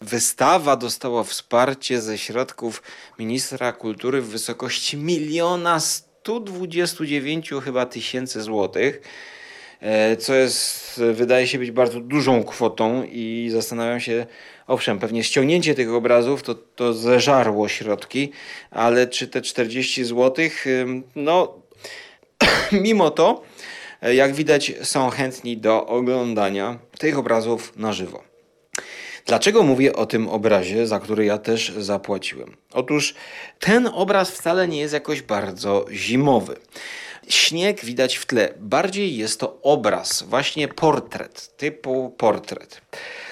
wystawa dostała wsparcie ze środków ministra kultury w wysokości 1 129 tysięcy złotych. Co jest, wydaje się być bardzo dużą kwotą i zastanawiam się, owszem, pewnie ściągnięcie tych obrazów to zeżarło środki, ale czy te 40 zł, Mimo to, jak widać, są chętni do oglądania tych obrazów na żywo. Dlaczego mówię o tym obrazie, za który ja też zapłaciłem? Otóż ten obraz wcale nie jest jakoś bardzo zimowy. Śnieg widać w tle. Bardziej jest to obraz, właśnie portret, typu portret.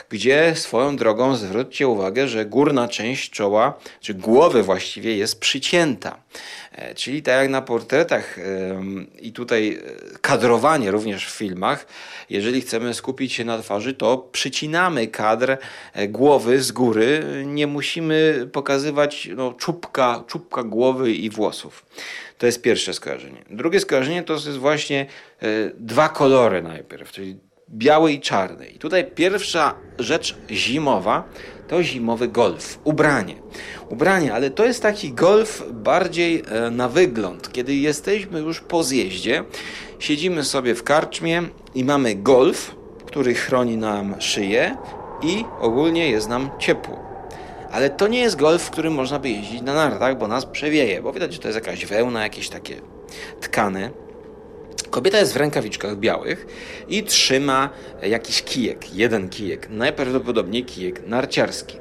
Gdzie swoją drogą zwróćcie uwagę, że górna część czoła, czy głowy właściwie, jest przycięta. Czyli tak jak na portretach i tutaj kadrowanie również w filmach, jeżeli chcemy skupić się na twarzy, to przycinamy kadr głowy z góry. Nie musimy pokazywać czubka głowy i włosów. To jest pierwsze skojarzenie. Drugie skojarzenie to jest właśnie dwa kolory najpierw, czyli biały i czarny. I tutaj pierwsza rzecz zimowa to zimowy golf. Ubranie, ale to jest taki golf bardziej na wygląd. Kiedy jesteśmy już po zjeździe, siedzimy sobie w karczmie i mamy golf, który chroni nam szyję i ogólnie jest nam ciepło. Ale to nie jest golf, w którym można by jeździć na nartach, bo nas przewieje, bo widać, że to jest jakaś wełna, jakieś takie tkane. Kobieta jest w rękawiczkach białych i trzyma jakiś kijek, jeden kijek, najprawdopodobniej kijek narciarski.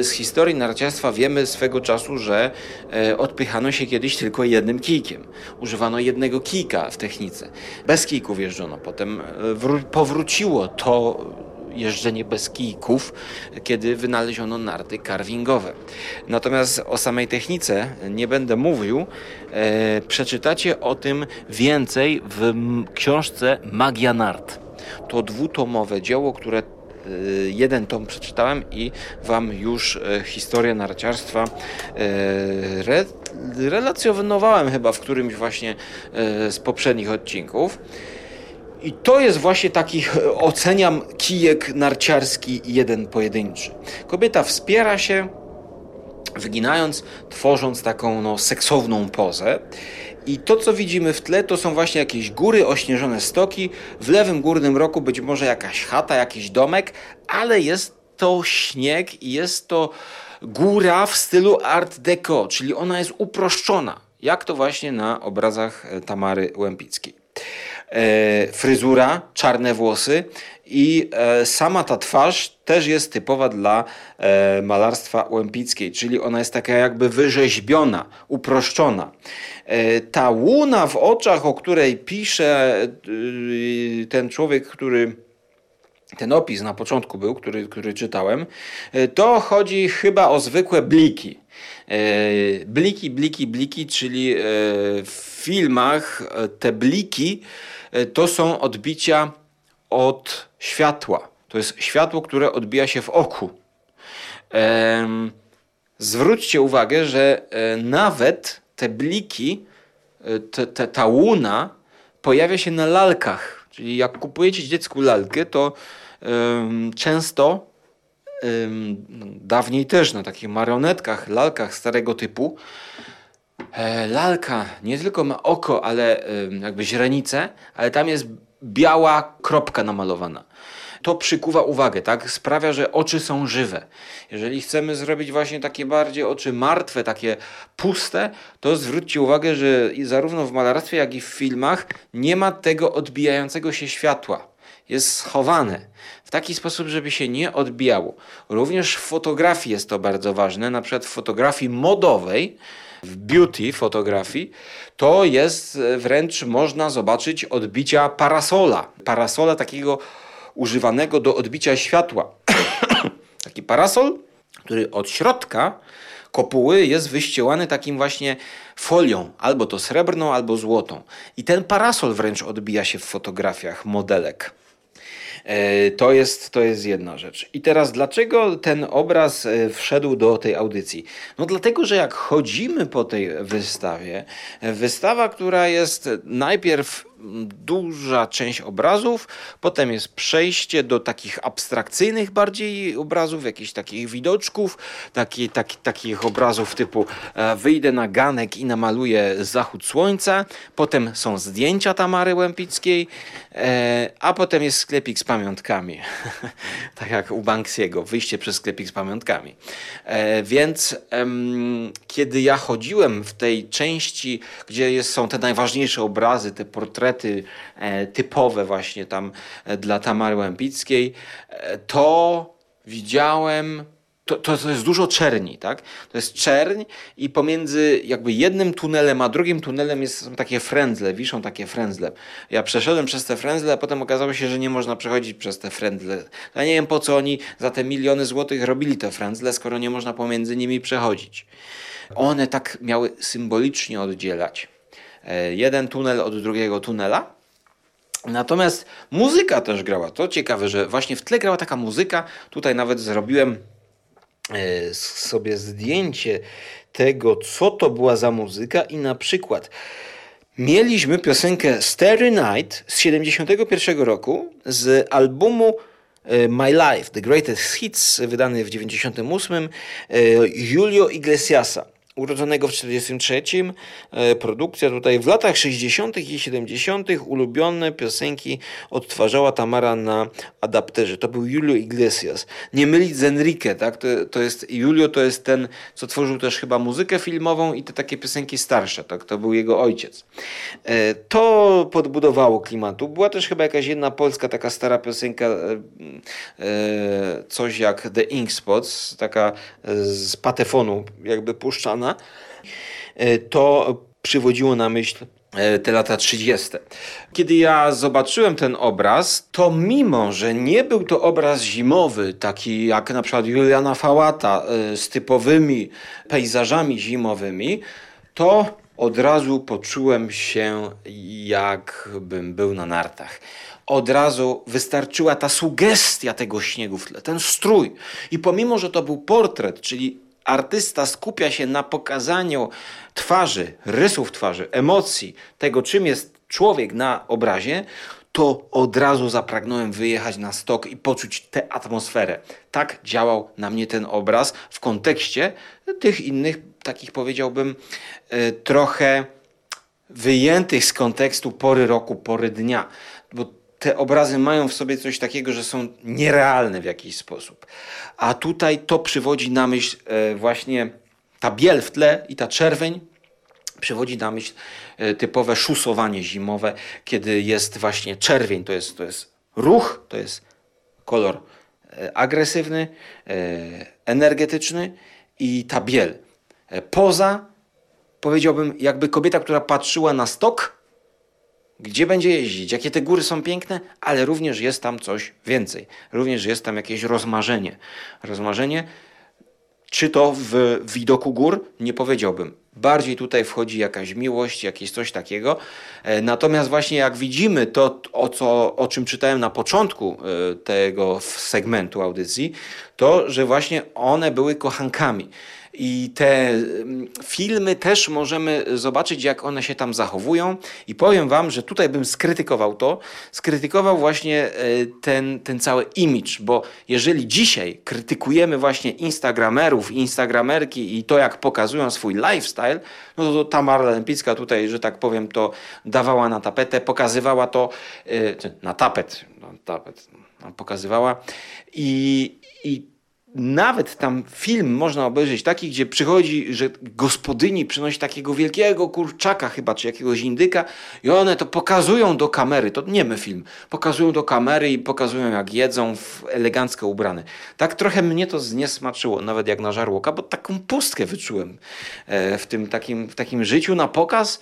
Z historii narciarstwa wiemy swego czasu, że odpychano się kiedyś tylko jednym kijkiem. Używano jednego kijka w technice. Bez kijków jeżdżono. Potem powróciło to jeżdżenie bez kijków, kiedy wynaleziono narty karwingowe. Natomiast o samej technice nie będę mówił. Przeczytacie o tym więcej w książce Magia Nart. To dwutomowe dzieło, które jeden tom przeczytałem i wam już historię narciarstwa relacjonowałem chyba w którymś właśnie z poprzednich odcinków. I to jest właśnie taki, oceniam, kijek narciarski jeden pojedynczy. Kobieta wspiera się, wyginając, tworząc taką seksowną pozę. I to, co widzimy w tle, to są właśnie jakieś góry, ośnieżone stoki. W lewym górnym rogu być może jakaś chata, jakiś domek, ale jest to śnieg i jest to góra w stylu art deco, czyli ona jest uproszczona, jak to właśnie na obrazach Tamary Łempickiej. Fryzura, czarne włosy i sama ta twarz też jest typowa dla malarstwa Łempickiej, czyli ona jest taka jakby wyrzeźbiona, uproszczona. Ta łuna w oczach, o której pisze ten człowiek, ten opis na początku był, który czytałem, to chodzi chyba o zwykłe bliki. Bliki, czyli w filmach te bliki to są odbicia od światła. To jest światło, które odbija się w oku. Zwróćcie uwagę, że nawet te bliki, ta łuna pojawia się na lalkach. Czyli jak kupujecie dziecku lalkę, to często, dawniej też na takich marionetkach, lalkach starego typu, lalka nie tylko ma oko, ale jakby źrenicę, ale tam jest biała kropka namalowana. To przykuwa uwagę, tak? Sprawia, że oczy są żywe. Jeżeli chcemy zrobić właśnie takie bardziej oczy martwe, takie puste, to zwróćcie uwagę, że zarówno w malarstwie, jak i w filmach nie ma tego odbijającego się światła. Jest schowane w taki sposób, żeby się nie odbijało. Również w fotografii jest to bardzo ważne, na przykład w fotografii modowej, w beauty fotografii, to jest wręcz, można zobaczyć odbicia parasola. Parasola takiego używanego do odbicia światła. Taki parasol, który od środka kopuły jest wyścielany takim właśnie folią, albo to srebrną, albo złotą. I ten parasol wręcz odbija się w fotografiach modelek. To jest jedna rzecz. I teraz dlaczego ten obraz wszedł do tej audycji? Dlatego, że jak chodzimy po tej wystawie, która jest najpierw duża część obrazów, potem jest przejście do takich abstrakcyjnych bardziej obrazów, jakichś takich widoczków, takich obrazów typu wyjdę na ganek i namaluję zachód słońca, potem są zdjęcia Tamary Łempickiej, a potem jest sklepik z pamiątkami, tak jak u Banksy'ego, wyjście przez sklepik z pamiątkami. Więc kiedy ja chodziłem w tej części, gdzie są te najważniejsze obrazy, te portrety typowe właśnie tam dla Tamary Łempickiej, to widziałem, to jest dużo czerni, tak? To jest czerń i pomiędzy jakby jednym tunelem a drugim tunelem są takie frędzle, wiszą takie frędzle. Ja przeszedłem przez te frędzle, a potem okazało się, że nie można przechodzić przez te frędzle. Ja nie wiem, po co oni za te miliony złotych robili te frędzle, skoro nie można pomiędzy nimi przechodzić. One tak miały symbolicznie oddzielać jeden tunel od drugiego tunela. Natomiast muzyka też grała. To ciekawe, że właśnie w tle grała taka muzyka. Tutaj nawet zrobiłem sobie zdjęcie tego, co to była za muzyka i na przykład mieliśmy piosenkę Starry Night z 1971 roku z albumu My Life, The Greatest Hits, wydany w 1998, Julio Iglesiasa, urodzonego w 1943, produkcja tutaj w latach 60. i 70. ulubione piosenki odtwarzała Tamara na adapterze. To był Julio Iglesias. Nie mylić z Enrique, tak? To jest, Julio to jest ten, co tworzył też chyba muzykę filmową i te takie piosenki starsze, tak? To był jego ojciec. To podbudowało klimatu. Była też chyba jakaś jedna polska taka stara piosenka, coś jak The Ink Spots, taka z patefonu jakby puszczana. To przywodziło na myśl te lata 30. Kiedy ja zobaczyłem ten obraz, to mimo, że nie był to obraz zimowy, taki jak na przykład Juliana Fałata z typowymi pejzażami zimowymi, to od razu poczułem się, jakbym był na nartach. Od razu wystarczyła ta sugestia tego śniegu w tle, ten strój. I pomimo, że to był portret, czyli artysta skupia się na pokazaniu twarzy, rysów twarzy, emocji, tego czym jest człowiek na obrazie, to od razu zapragnąłem wyjechać na stok i poczuć tę atmosferę. Tak działał na mnie ten obraz w kontekście tych innych, takich powiedziałbym trochę wyjętych z kontekstu pory roku, pory dnia. Bo te obrazy mają w sobie coś takiego, że są nierealne w jakiś sposób. A tutaj to przywodzi na myśl właśnie ta biel w tle i ta czerwień przywodzi na myśl typowe szusowanie zimowe, kiedy jest właśnie czerwień. To jest ruch, to jest kolor agresywny, energetyczny i ta biel. Poza, powiedziałbym, jakby kobieta, która patrzyła na stok, gdzie będzie jeździć, jakie te góry są piękne, ale również jest tam coś więcej. Również jest tam jakieś rozmarzenie. Rozmarzenie, czy to w widoku gór? Nie powiedziałbym. Bardziej tutaj wchodzi jakaś miłość, jakieś coś takiego. Natomiast właśnie jak widzimy to, o czym czytałem na początku tego segmentu audycji, to, że właśnie one były kochankami. I te filmy też możemy zobaczyć, jak one się tam zachowują. I powiem wam, że tutaj bym skrytykował właśnie ten cały imidż, bo jeżeli dzisiaj krytykujemy właśnie instagramerów, instagramerki i to, jak pokazują swój lifestyle, no to Tamara Łempicka tutaj, że tak powiem, to dawała na tapetę, pokazywała to pokazywała i nawet tam film można obejrzeć taki, gdzie przychodzi, że gospodyni przynosi takiego wielkiego kurczaka chyba, czy jakiegoś indyka i one to pokazują do kamery, to niemy film, pokazują do kamery i pokazują jak jedzą, elegancko ubrane. Tak trochę mnie to zniesmaczyło, nawet jak na żarłoka, bo taką pustkę wyczułem w tym takim życiu na pokaz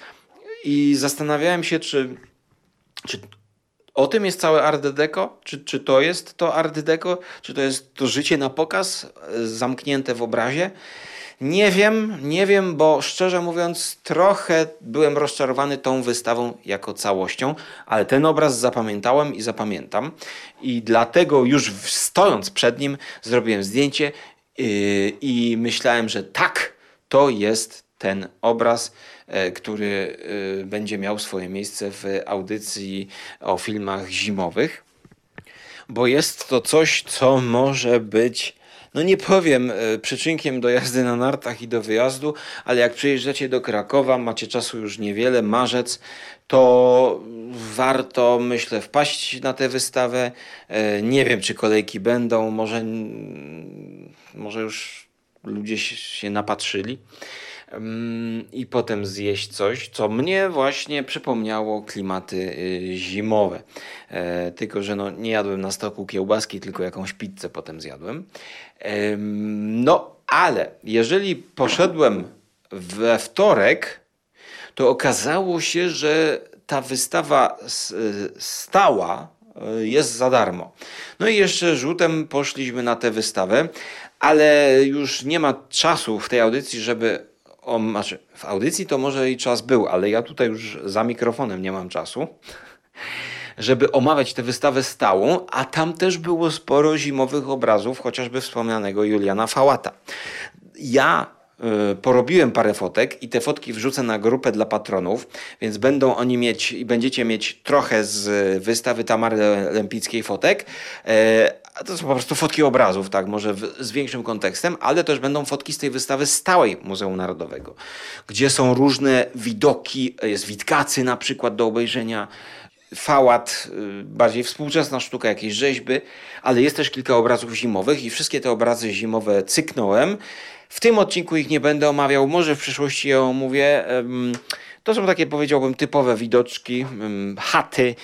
i zastanawiałem się, czy o tym jest całe Art Deco? Czy to jest to Art Deco? Czy to jest to życie na pokaz zamknięte w obrazie? Nie wiem, bo szczerze mówiąc trochę byłem rozczarowany tą wystawą jako całością, ale ten obraz zapamiętałem i zapamiętam i dlatego już stojąc przed nim zrobiłem zdjęcie i myślałem, że tak, to jest ten obraz, który będzie miał swoje miejsce w audycji o filmach zimowych, bo jest to coś, co może być, no nie powiem, przyczynkiem do jazdy na nartach i do wyjazdu, ale jak przyjeżdżacie do Krakowa, macie czasu już niewiele, marzec, to warto, myślę, wpaść na tę wystawę. Nie wiem, czy kolejki będą, może już ludzie się napatrzyli. I potem zjeść coś, co mnie właśnie przypomniało klimaty zimowe. Tylko że no, nie jadłem na stoku kiełbaski, tylko jakąś pizzę potem zjadłem. No ale jeżeli poszedłem we wtorek, to okazało się, że ta wystawa stała jest za darmo. No i jeszcze rzutem poszliśmy na tę wystawę, ale już nie ma czasu w tej audycji, żeby w audycji to może i czas był, ale ja tutaj już za mikrofonem nie mam czasu, żeby omawiać tę wystawę stałą, a tam też było sporo zimowych obrazów, chociażby wspomnianego Juliana Fałata. Ja porobiłem parę fotek i te fotki wrzucę na grupę dla patronów, więc będą oni mieć i będziecie mieć trochę z wystawy Tamary Łempickiej fotek, to są po prostu fotki obrazów, tak, może z większym kontekstem, ale też będą fotki z tej wystawy stałej Muzeum Narodowego, gdzie są różne widoki, jest Witkacy na przykład do obejrzenia, Fałat, bardziej współczesna sztuka, jakieś rzeźby, ale jest też kilka obrazów zimowych i wszystkie te obrazy zimowe cyknąłem. W tym odcinku ich nie będę omawiał, może w przyszłości je omówię. To są takie, powiedziałbym, typowe widoczki, chaty,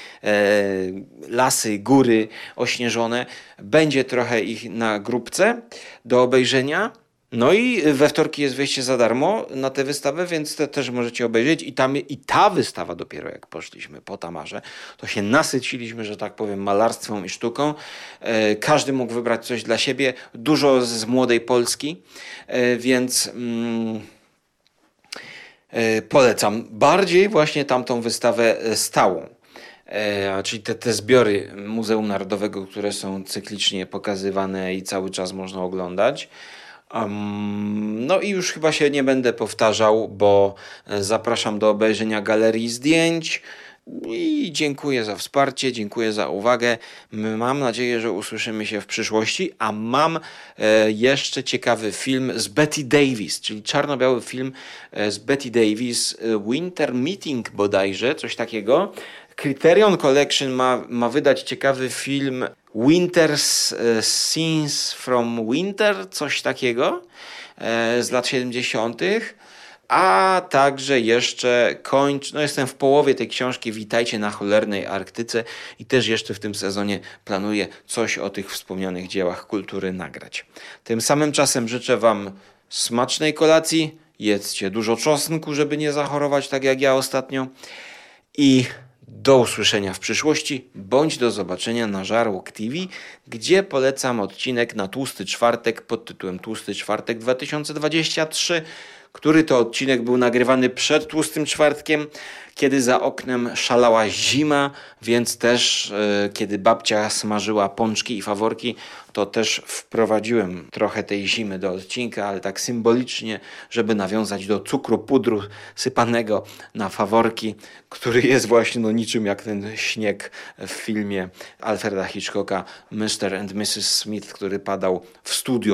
lasy, góry ośnieżone. Będzie trochę ich na grupce do obejrzenia. No i we wtorki jest wejście za darmo na tę wystawę, więc to też możecie obejrzeć. I ta wystawa dopiero jak poszliśmy po Tamarze, to się nasyciliśmy, że tak powiem, malarstwem i sztuką. Każdy mógł wybrać coś dla siebie. Dużo z młodej Polski, więc polecam bardziej właśnie tamtą wystawę stałą. Czyli te zbiory Muzeum Narodowego, które są cyklicznie pokazywane i cały czas można oglądać. No i już chyba się nie będę powtarzał, bo zapraszam do obejrzenia galerii zdjęć i dziękuję za wsparcie, dziękuję za uwagę. Mam nadzieję, że usłyszymy się w przyszłości, a mam jeszcze ciekawy film z Bette Davis, czyli czarno-biały film z Bette Davis, Winter Meeting bodajże, coś takiego. Criterion Collection ma wydać ciekawy film Winter's Scenes from Winter, coś takiego z lat 70. A także jeszcze jestem w połowie tej książki Witajcie na cholernej Arktyce i też jeszcze w tym sezonie planuję coś o tych wspomnianych dziełach kultury nagrać. Tym samym czasem życzę Wam smacznej kolacji, jedzcie dużo czosnku, żeby nie zachorować tak jak ja ostatnio i do usłyszenia w przyszłości, bądź do zobaczenia na Żarłok TV, gdzie polecam odcinek na Tłusty Czwartek pod tytułem Tłusty Czwartek 2023, który to odcinek był nagrywany przed Tłustym Czwartkiem, kiedy za oknem szalała zima, więc też kiedy babcia smażyła pączki i faworki, to też wprowadziłem trochę tej zimy do odcinka, ale tak symbolicznie, żeby nawiązać do cukru pudru sypanego na faworki, który jest właśnie no niczym jak ten śnieg w filmie Alfreda Hitchcocka Mr. and Mrs. Smith, który padał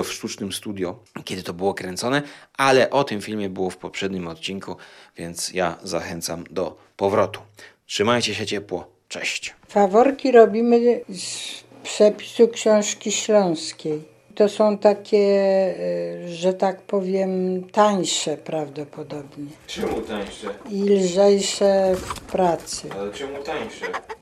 w sztucznym studio, kiedy to było kręcone, ale o tym filmie było w poprzednim odcinku, więc ja zachęcam do powrotu. Trzymajcie się ciepło. Cześć. Faworki robimy z przepisu książki śląskiej. To są takie, że tak powiem, tańsze prawdopodobnie. Czemu tańsze? I lżejsze w pracy. Ale czemu tańsze?